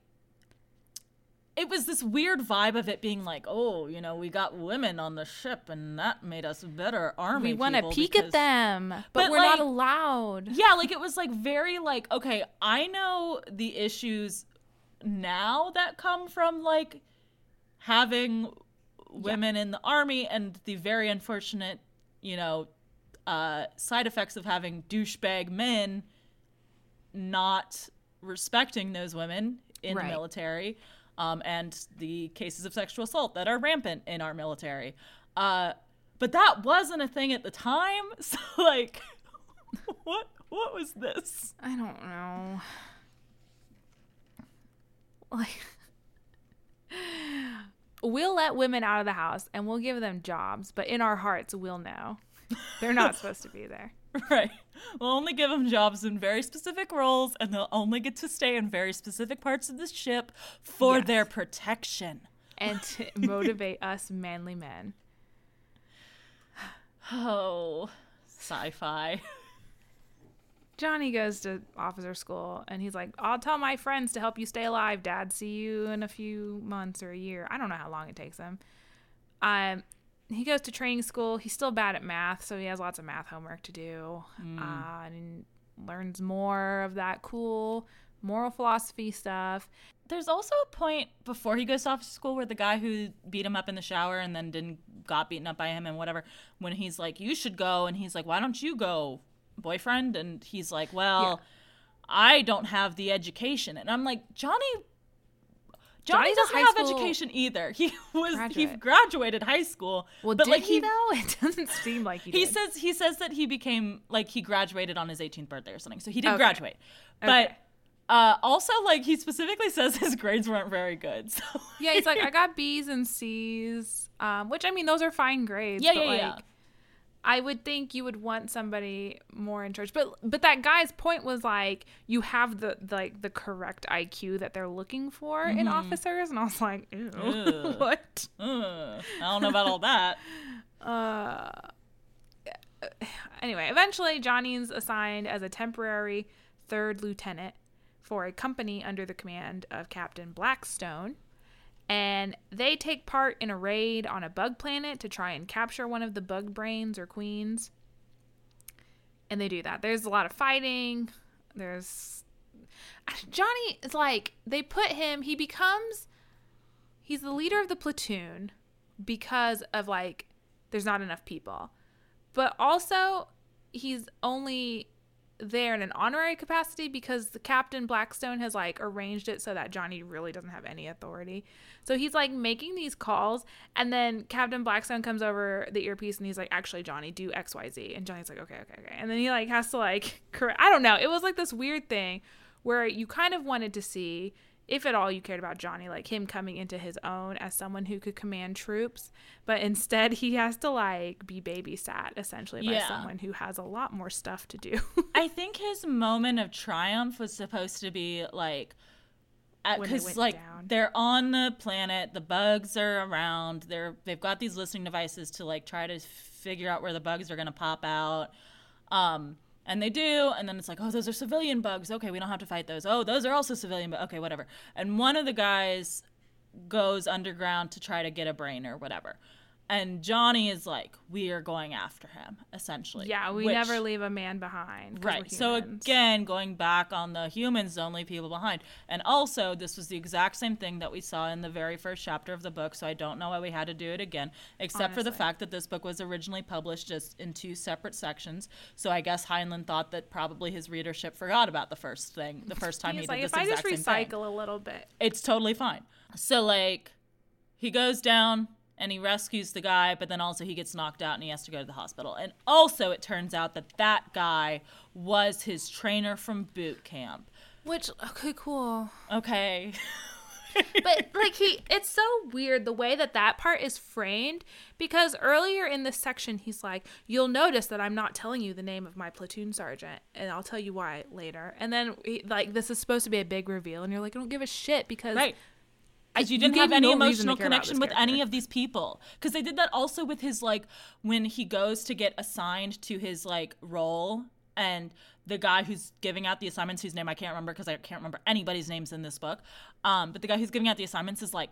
it was this weird vibe of it being like, oh, we got women on the ship and that made us better army people. We want to peek at them, but we're like, not allowed. Yeah, like, it was, like, very, like, okay, I know the issues now that come from, like, having women in the army and the very unfortunate, side effects of having douchebag men not respecting those women in the military, and the cases of sexual assault that are rampant in our military. But that wasn't a thing at the time. So, like, what was this? I don't know. Like, we'll let women out of the house and we'll give them jobs, but in our hearts, we'll know they're not supposed to be there. Right. We'll only give them jobs in very specific roles, and they'll only get to stay in very specific parts of the ship for their protection. And to motivate us manly men. Oh, sci-fi. Johnny goes to officer school, and he's like, I'll tell my friends to help you stay alive, Dad. See you in a few months or a year. I don't know how long it takes him. He goes to training school. He's still bad at math, so he has lots of math homework to do. And learns more of that cool moral philosophy stuff. There's also a point before he goes off to school where the guy who beat him up in the shower and then got beaten up by him and whatever, when he's like, you should go. And he's like, why don't you go, boyfriend? And he's like, well, I don't have the education. And I'm like, Johnny doesn't have education either. He graduated high school. Well, but did like he though? It doesn't seem like he did. He says that he became, like, he graduated on his 18th birthday or something. So he did graduate. But also, like, he specifically says his grades weren't very good. So yeah, he's like, I got B's and C's, which, I mean, those are fine grades. Yeah, but yeah. I would think you would want somebody more in charge. But that guy's point was like, you have the correct IQ that they're looking for in officers. And I was like, ew. What? I don't know about all that. Anyway, eventually Johnny's assigned as a temporary third lieutenant for a company under the command of Captain Blackstone. And they take part in a raid on a bug planet to try and capture one of the bug brains or queens. And they do that. There's a lot of fighting. Johnny is like, they put him, he's the leader of the platoon because of, like, there's not enough people. But also, he's only there in an honorary capacity because the Captain Blackstone has like arranged it so that Johnny really doesn't have any authority. So he's like making these calls, and then Captain Blackstone comes over the earpiece and he's like, actually, Johnny, do XYZ. And Johnny's like, okay. And then he like has to like correct. I don't know. It was like this weird thing where you kind of wanted to see, if at all you cared about Johnny, like him coming into his own as someone who could command troops, but instead he has to like be babysat essentially by someone who has a lot more stuff to do. I think his moment of triumph was supposed to be like, because like down. They're on the planet, the bugs are around, they've got these listening devices to like try to figure out where the bugs are gonna pop out. And they do, and then it's like, oh, those are civilian bugs. Okay, we don't have to fight those. Oh, those are also civilian bugs. Okay, whatever. And one of the guys goes underground to try to get a brain or whatever. And Johnny is like, we are going after him, essentially. Yeah, we never leave a man behind. Right. So again, going back on the humans, the only people behind. And also, this was the exact same thing that we saw in the very first chapter of the book, so I don't know why we had to do it again, except for the fact that this book was originally published just in two separate sections. So I guess Heinlein thought that probably his readership forgot about the first thing, the first time he did this exact same thing. If I just recycle a little bit. It's totally fine. So, like, he goes down, and he rescues the guy, but then also he gets knocked out and he has to go to the hospital. And also it turns out that that guy was his trainer from boot camp. Which, okay, cool. Okay. But, like, it's so weird the way that part is framed, because earlier in this section he's like, you'll notice that I'm not telling you the name of my platoon sergeant, and I'll tell you why later. And then, like, this is supposed to be a big reveal, and you're like, I don't give a shit because... Right. Because you didn't have any emotional connection with any of these people. Because they did that also with his, like, when he goes to get assigned to his, like, role. And the guy who's giving out the assignments, whose name I can't remember because I can't remember anybody's names in this book. But the guy who's giving out the assignments is like,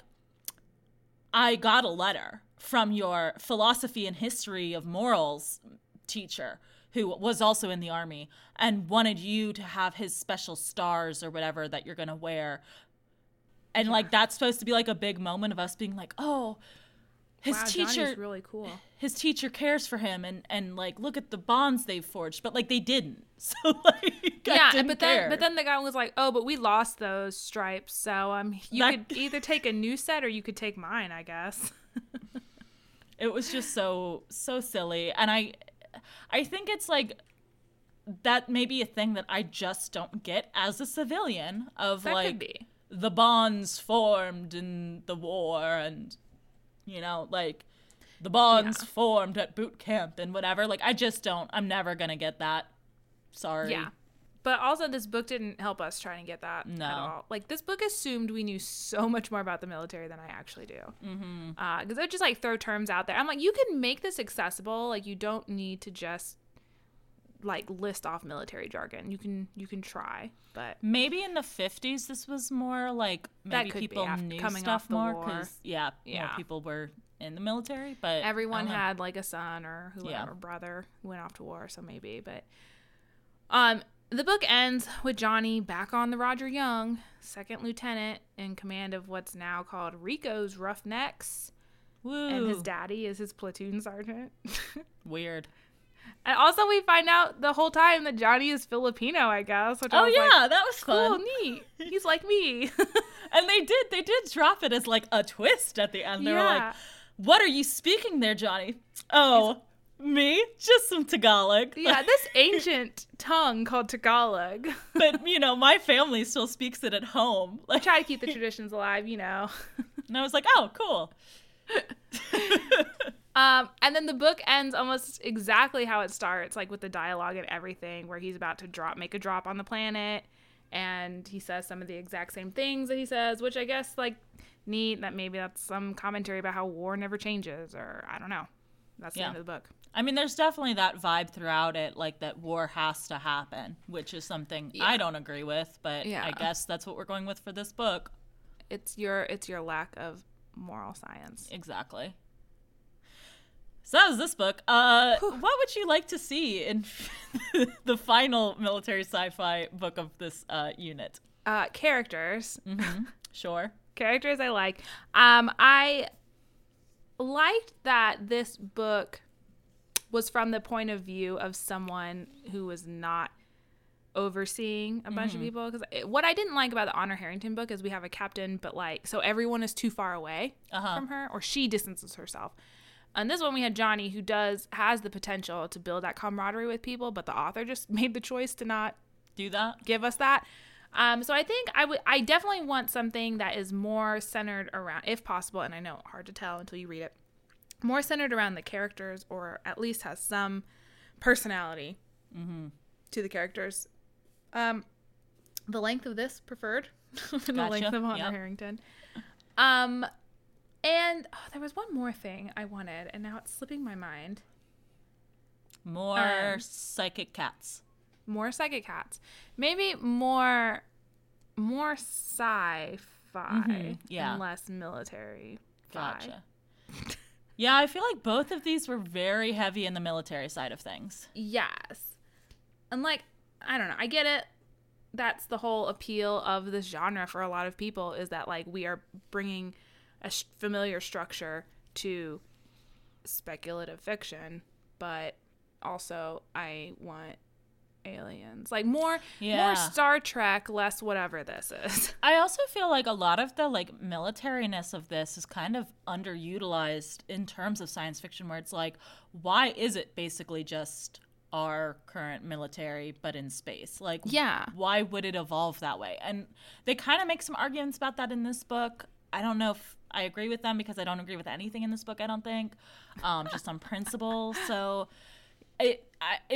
I got a letter from your philosophy and history of morals teacher, who was also in the army, and wanted you to have his special stars or whatever that you're going to wear. And, like, that's supposed to be, like, a big moment of us being like, oh, his teacher... Johnny's really cool. His teacher cares for him, and like, look at the bonds they've forged. But, like, they didn't. So, like, Then the guy was like, oh, but we lost those stripes. So, you could either take a new set or you could take mine, I guess. It was just so silly. And I think it's, like... that may be a thing that I just don't get as a civilian of, that like... Could be. The bonds formed in the war, and, you know, like, the bonds formed at boot camp and whatever. Like, I just don't. I'm never going to get that. Sorry. Yeah. But also, this book didn't help us try and get that at all. Like, this book assumed we knew so much more about the military than I actually do. Mm-hmm. 'Cause they would just, like, throw terms out there. I'm like, you can make this accessible. Like, you don't need to just... like list off military jargon. You can try, but maybe in the 50s this was more like maybe people knew stuff more because more people were in the military, but everyone had like a son or whoever or brother who went off to war, so maybe. But the book ends with Johnny back on the Roger Young, second lieutenant in command of what's now called Rico's Roughnecks. Woo. And his daddy is his platoon sergeant. Weird. And also we find out the whole time that Johnny is Filipino, I guess. Which that was cool, fun. Neat. He's like me. And they did drop it as like a twist at the end. They were like, what are you speaking there, Johnny? Oh, me? Just some Tagalog. Yeah, this ancient tongue called Tagalog. But, you know, my family still speaks it at home. Like, I try to keep the traditions alive, you know. And I was like, oh, cool. And then the book ends almost exactly how it starts, like with the dialogue and everything, where he's about to make a drop on the planet, and he says some of the exact same things that he says, which I guess, like, neat, that maybe that's some commentary about how war never changes, or I don't know. That's the end of the book. I mean, there's definitely that vibe throughout it, like that war has to happen, which is something I don't agree with, but I guess that's what we're going with for this book. It's your lack of moral science. Exactly. So that was this book. What would you like to see in the final military sci-fi book of this unit? Characters. Mm-hmm. Sure. Characters I like. I liked that this book was from the point of view of someone who was not overseeing a bunch of people. Because what I didn't like about the Honor Harrington book is we have a captain, but like, so everyone is too far away from her, or she distances herself. And this one we had Johnny, who has the potential to build that camaraderie with people, but the author just made the choice to not do that, give us that. So I think I definitely want something that is more centered around, if possible, and I know hard to tell until you read it, more centered around the characters, or at least has some personality to the characters. The length of this preferred than the length of Honor Harrington. And there was one more thing I wanted, and now it's slipping my mind. More psychic cats. More psychic cats. Maybe more sci-fi and less military. Gotcha. Yeah, I feel like both of these were very heavy in the military side of things. Yes. And like, I don't know. I get it. That's the whole appeal of this genre for a lot of people, is that like we are bringing a familiar structure to speculative fiction, but also I want aliens, like more Star Trek, less whatever this is. I also feel like a lot of the like militariness of this is kind of underutilized in terms of science fiction, where it's like, why is it basically just our current military but in space? Like, why would it evolve that way? And they kind of make some arguments about that in this book. I don't know if I agree with them, because I don't agree with anything in this book, I don't think, just on principle. So it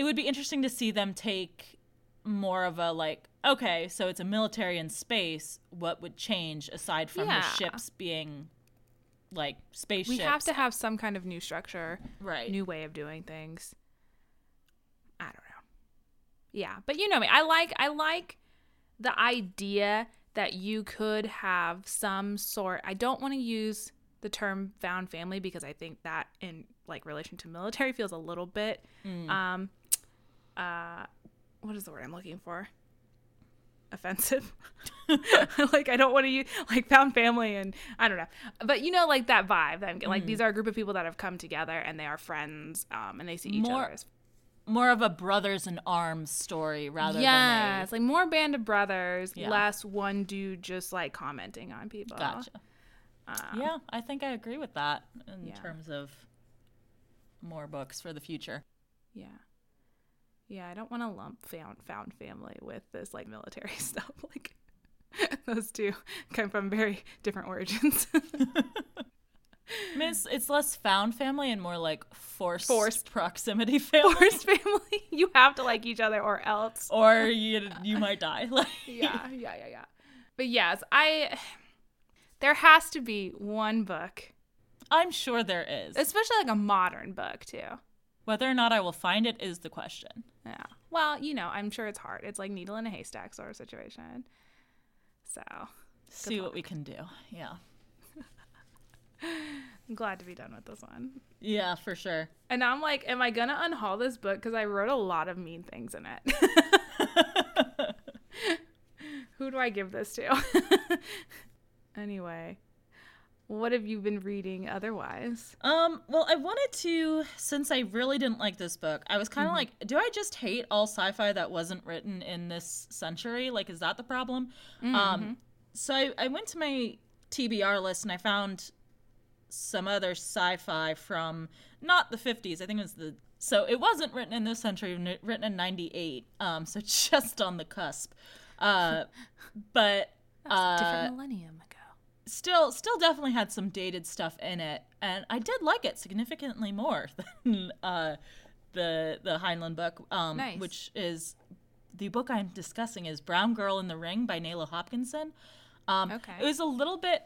would be interesting to see them take more of a like, okay, so it's a military in space. What would change aside from the ships being like spaceships? We have to have some kind of new structure, right? New way of doing things. I don't know. Yeah, but you know me. I like the idea that you could have some sort. I don't want to use the term found family, because I think that in like relation to military feels a little bit what is the word I'm looking for? Offensive. Like, I don't want to use like found family, and I don't know, but you know, like that vibe that I'm getting, like these are a group of people that have come together and they are friends, and they see each other as more of a brothers in arms story rather than it's like more band of brothers, less one dude just like commenting on people. Gotcha. Yeah, I think I agree with that in terms of more books for the future. Yeah. Yeah, I don't want to lump found family with this like military stuff. Like, those two come from very different origins. I mean, it's less found family and more like forced proximity family. Forced family. You have to like each other or else. Or you might die. Like. Yeah. But yes, there has to be one book. I'm sure there is. Especially like a modern book too. Whether or not I will find it is the question. Yeah. Well, you know, I'm sure it's hard. It's like needle in a haystack sort of situation. So. See what we can do. Yeah. I'm glad to be done with this one. Yeah, for sure. And I'm like, am I going to unhaul this book? Because I wrote a lot of mean things in it. Who do I give this to? Anyway, what have you been reading otherwise? Well, I wanted to, since I really didn't like this book, I was kind of like, do I just hate all sci-fi that wasn't written in this century? Like, is that the problem? Mm-hmm. So I went to my TBR list and I found some other sci-fi from not the 50s. I think it was so it wasn't written in this century, written in 98. So just on the cusp. But that's a different millennium ago. Still definitely had some dated stuff in it, and I did like it significantly more than the Heinlein book, nice. Which is the book I'm discussing is Brown Girl in the Ring by Nayla Hopkinson. Okay. It was a little bit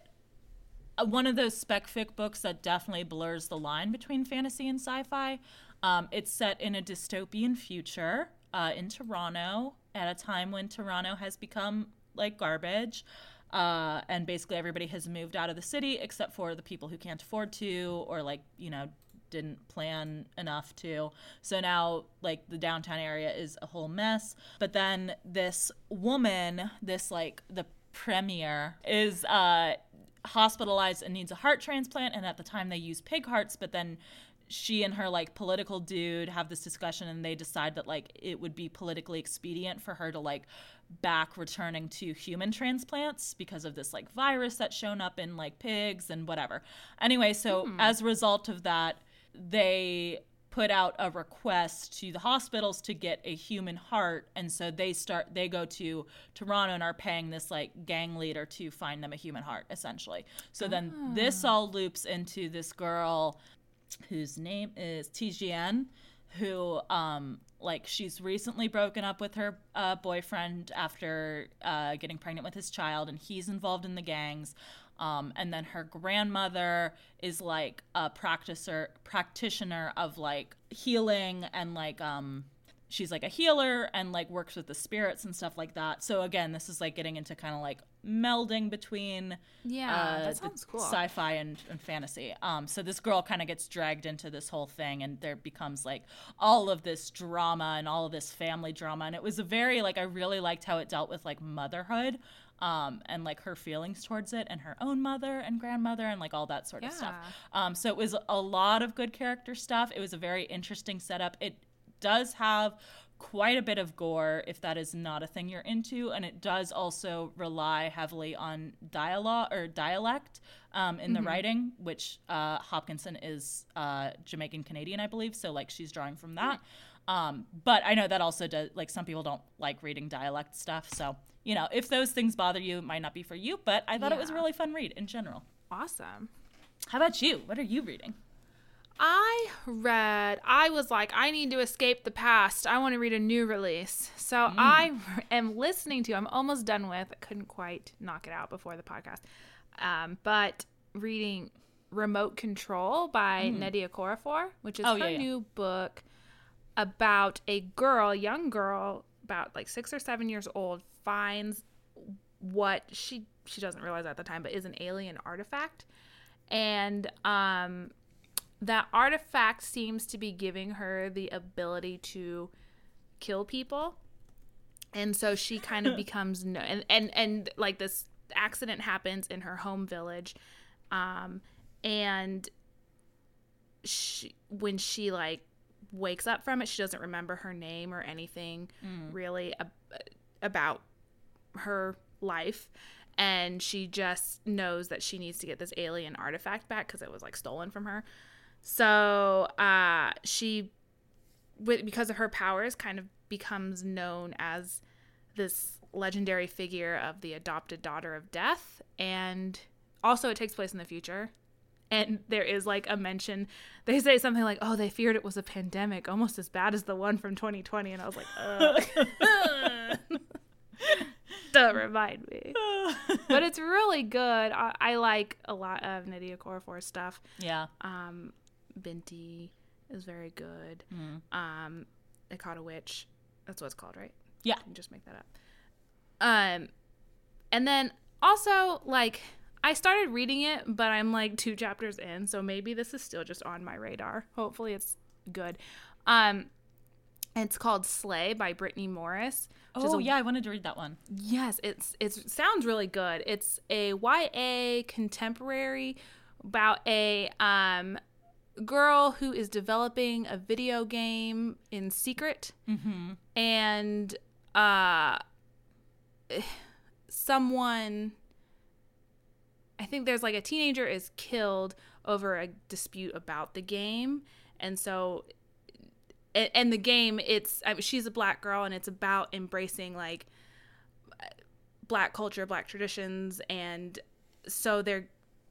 one of those spec fic books that definitely blurs the line between fantasy and sci-fi. It's set in a dystopian future in Toronto at a time when Toronto has become like garbage. And basically everybody has moved out of the city except for the people who can't afford to, or like, you know, didn't plan enough to. So now like the downtown area is a whole mess. But then this woman, this like the premier, is hospitalized and needs a heart transplant, and at the time they use pig hearts, but then she and her, like, political dude have this discussion, and they decide that, like, it would be politically expedient for her to, like, back returning to human transplants because of this, like, virus that's shown up in, like, pigs and whatever. Anyway, so as a result of that, they put out a request to the hospitals to get a human heart, and so they go to Toronto and are paying this, like, gang leader to find them a human heart, essentially. So then this all loops into this girl whose name is TGN, who, like, she's recently broken up with her boyfriend after getting pregnant with his child, and he's involved in the gangs. And then her grandmother is, like, a practitioner of, like, healing, and, like, she's, like, a healer and, like, works with the spirits and stuff like that. So, again, this is, like, getting into kind of, like, melding between that sounds cool. Sci-fi and fantasy. So this girl kind of gets dragged into this whole thing, and there becomes, like, all of this drama and all of this family drama. And it was a very, like, I really liked how it dealt with, like, motherhood. And, like, her feelings towards it, and her own mother and grandmother, and, like, all that sort of stuff. So it was a lot of good character stuff. It was a very interesting setup. It does have quite a bit of gore, if that is not a thing you're into, and it does also rely heavily on dialogue or dialect in the writing, which Hopkinson is Jamaican Canadian, I believe, so, like, she's drawing from that. But I know that also does, like, some people don't like reading dialect stuff, so, you know, if those things bother you, it might not be for you, but I thought it was a really fun read in general. Awesome. How about you? What are you reading? I was like, I need to escape the past. I want to read a new release. So I am listening to, I'm almost done with, I couldn't quite knock it out before the podcast, but reading Remote Control by Nnedi Okorafor, which is her new book about a girl, young girl, about like 6 or 7 years old, finds what she doesn't realize at the time, but is an alien artifact. And that artifact seems to be giving her the ability to kill people. And so she kind of becomes and like this accident happens in her home village. And she, when she like wakes up from it, she doesn't remember her name or anything really about her life. And she just knows that she needs to get this alien artifact back because it was like stolen from her. So because of her powers, kind of becomes known as this legendary figure of the adopted daughter of death. And also it takes place in the future. And there is like a mention, they say something like, oh, they feared it was a pandemic, almost as bad as the one from 2020. And I was like, don't remind me. But it's really good. I like a lot of Nnedi Okorafor stuff. Yeah. Binti is very good. They Caught a Witch. That's what it's called, right? Yeah. You can just make that up. And then also, like, I started reading it, but I'm like 2 chapters in, so maybe this is still just on my radar. Hopefully it's good. It's called Slay by Brittany Morris. I wanted to read that one. Yes, it sounds really good. It's a YA contemporary about a girl who is developing a video game in secret, and someone, I think there's like a teenager is killed over a dispute about the game. And so, and the game, she's a black girl, and it's about embracing like black culture, black traditions. And so they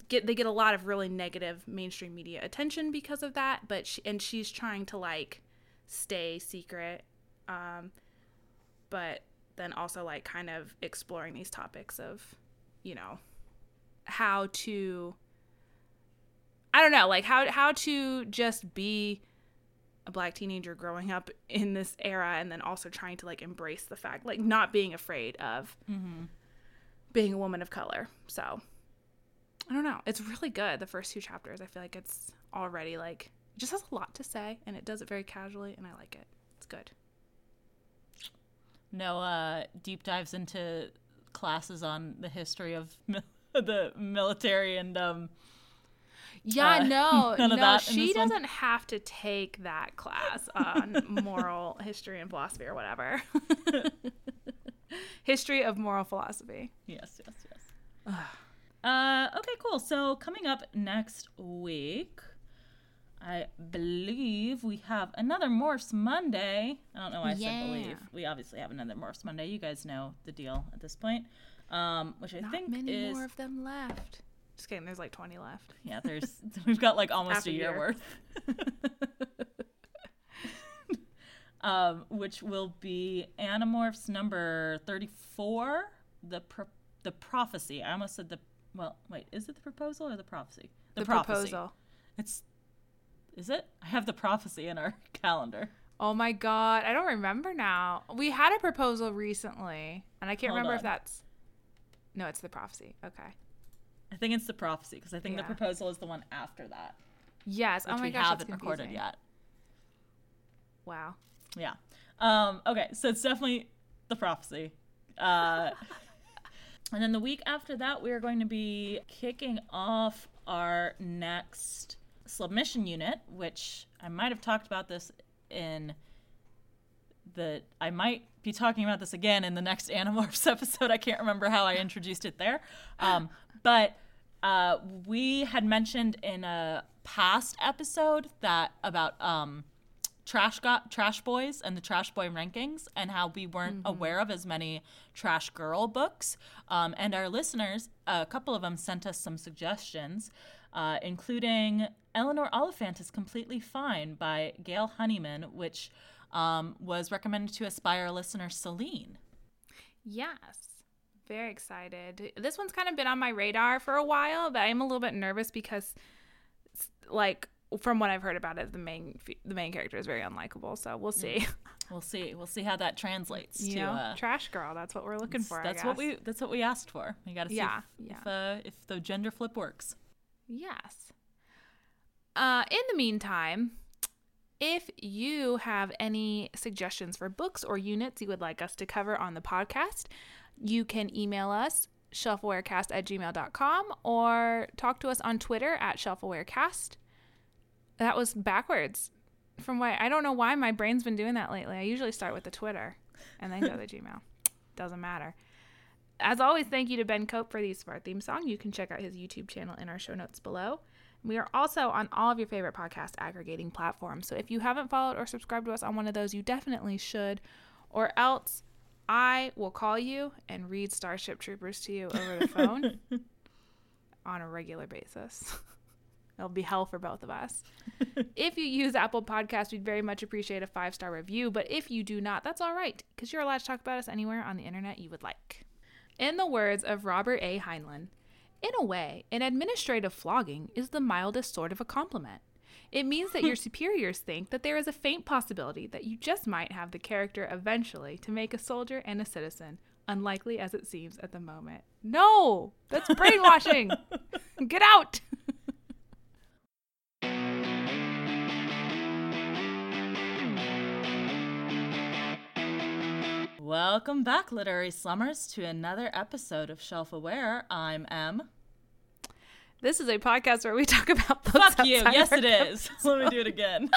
get a lot of really negative mainstream media attention because of that. But she's trying to like stay secret. But then also like kind of exploring these topics of, you know, how to, I don't know, like how to just be a black teenager growing up in this era, and then also trying to like embrace the fact, like not being afraid of being a woman of color. So I don't know. It's really good. The first 2 chapters, I feel like it's already like, it just has a lot to say, and it does it very casually, and I like it. It's good. No deep dives into classes on the history of the military and Yeah, no, she doesn't have to take that class on moral history and philosophy or whatever. History of moral philosophy. Yes. Okay, cool. So coming up next week, I believe we have another Morphs Monday. I don't know why I said believe. We obviously have another Morphs Monday. You guys know the deal at this point. Which I think is... Not many more of them left. Just kidding. There's like 20 left. Yeah, we've got like almost a year worth. Which will be Animorphs number 34, the prophecy. I almost said is it the proposal or the prophecy? The proposal. Is it? I have the prophecy in our calendar. Oh my God. I don't remember now. We had a proposal recently and I can't remember if that's... No, it's the prophecy. Okay. I think it's the prophecy because I think the proposal is the one after that. Yes. Which we haven't recorded yet. Wow. Yeah. Okay. So it's definitely the prophecy. And then the week after that, we are going to be kicking off our next submission unit, which I might have talked about this I might be talking about this again in the next Animorphs episode. I can't remember how I introduced it there. But we had mentioned in a past episode that about trash boys and the trash boy rankings and how we weren't aware of as many trash girl books. And our listeners, a couple of them sent us some suggestions, including Eleanor Oliphant is Completely Fine by Gail Honeyman, which was recommended to us by our listener Celine. Yes, very excited. This one's kind of been on my radar for a while, but I'm a little bit nervous because, like, from what I've heard about it, the main character is very unlikable. So we'll see. We'll see how that translates to trash girl. That's what we're looking for. That's what we asked for. We got to see if the gender flip works. Yes. In the meantime, if you have any suggestions for books or units you would like us to cover on the podcast, you can email us shelfawarecast@gmail.com or talk to us on Twitter @shelfawarecast. That was backwards from why. I don't know why my brain's been doing that lately. I usually start with the Twitter and then go to Gmail. Doesn't matter. As always, thank you to Ben Cope for the use of our theme song. You can check out his YouTube channel in our show notes below. We are also on all of your favorite podcast aggregating platforms. So if you haven't followed or subscribed to us on one of those, you definitely should, or else I will call you and read Starship Troopers to you over the phone on a regular basis. It'll be hell for both of us. If you use Apple Podcasts, we'd very much appreciate a 5-star review. But if you do not, that's all right, because you're allowed to talk about us anywhere on the internet you would like. In the words of Robert A. Heinlein, "In a way, an administrative flogging is the mildest sort of a compliment. It means that your superiors think that there is a faint possibility that you just might have the character eventually to make a soldier and a citizen, unlikely as it seems at the moment." No! That's brainwashing! Get out! Welcome back, Literary Slummers, to another episode of Shelf Aware. I'm Em. This is a podcast where we talk about books. Fuck you. Yes, it is. Let me do it again.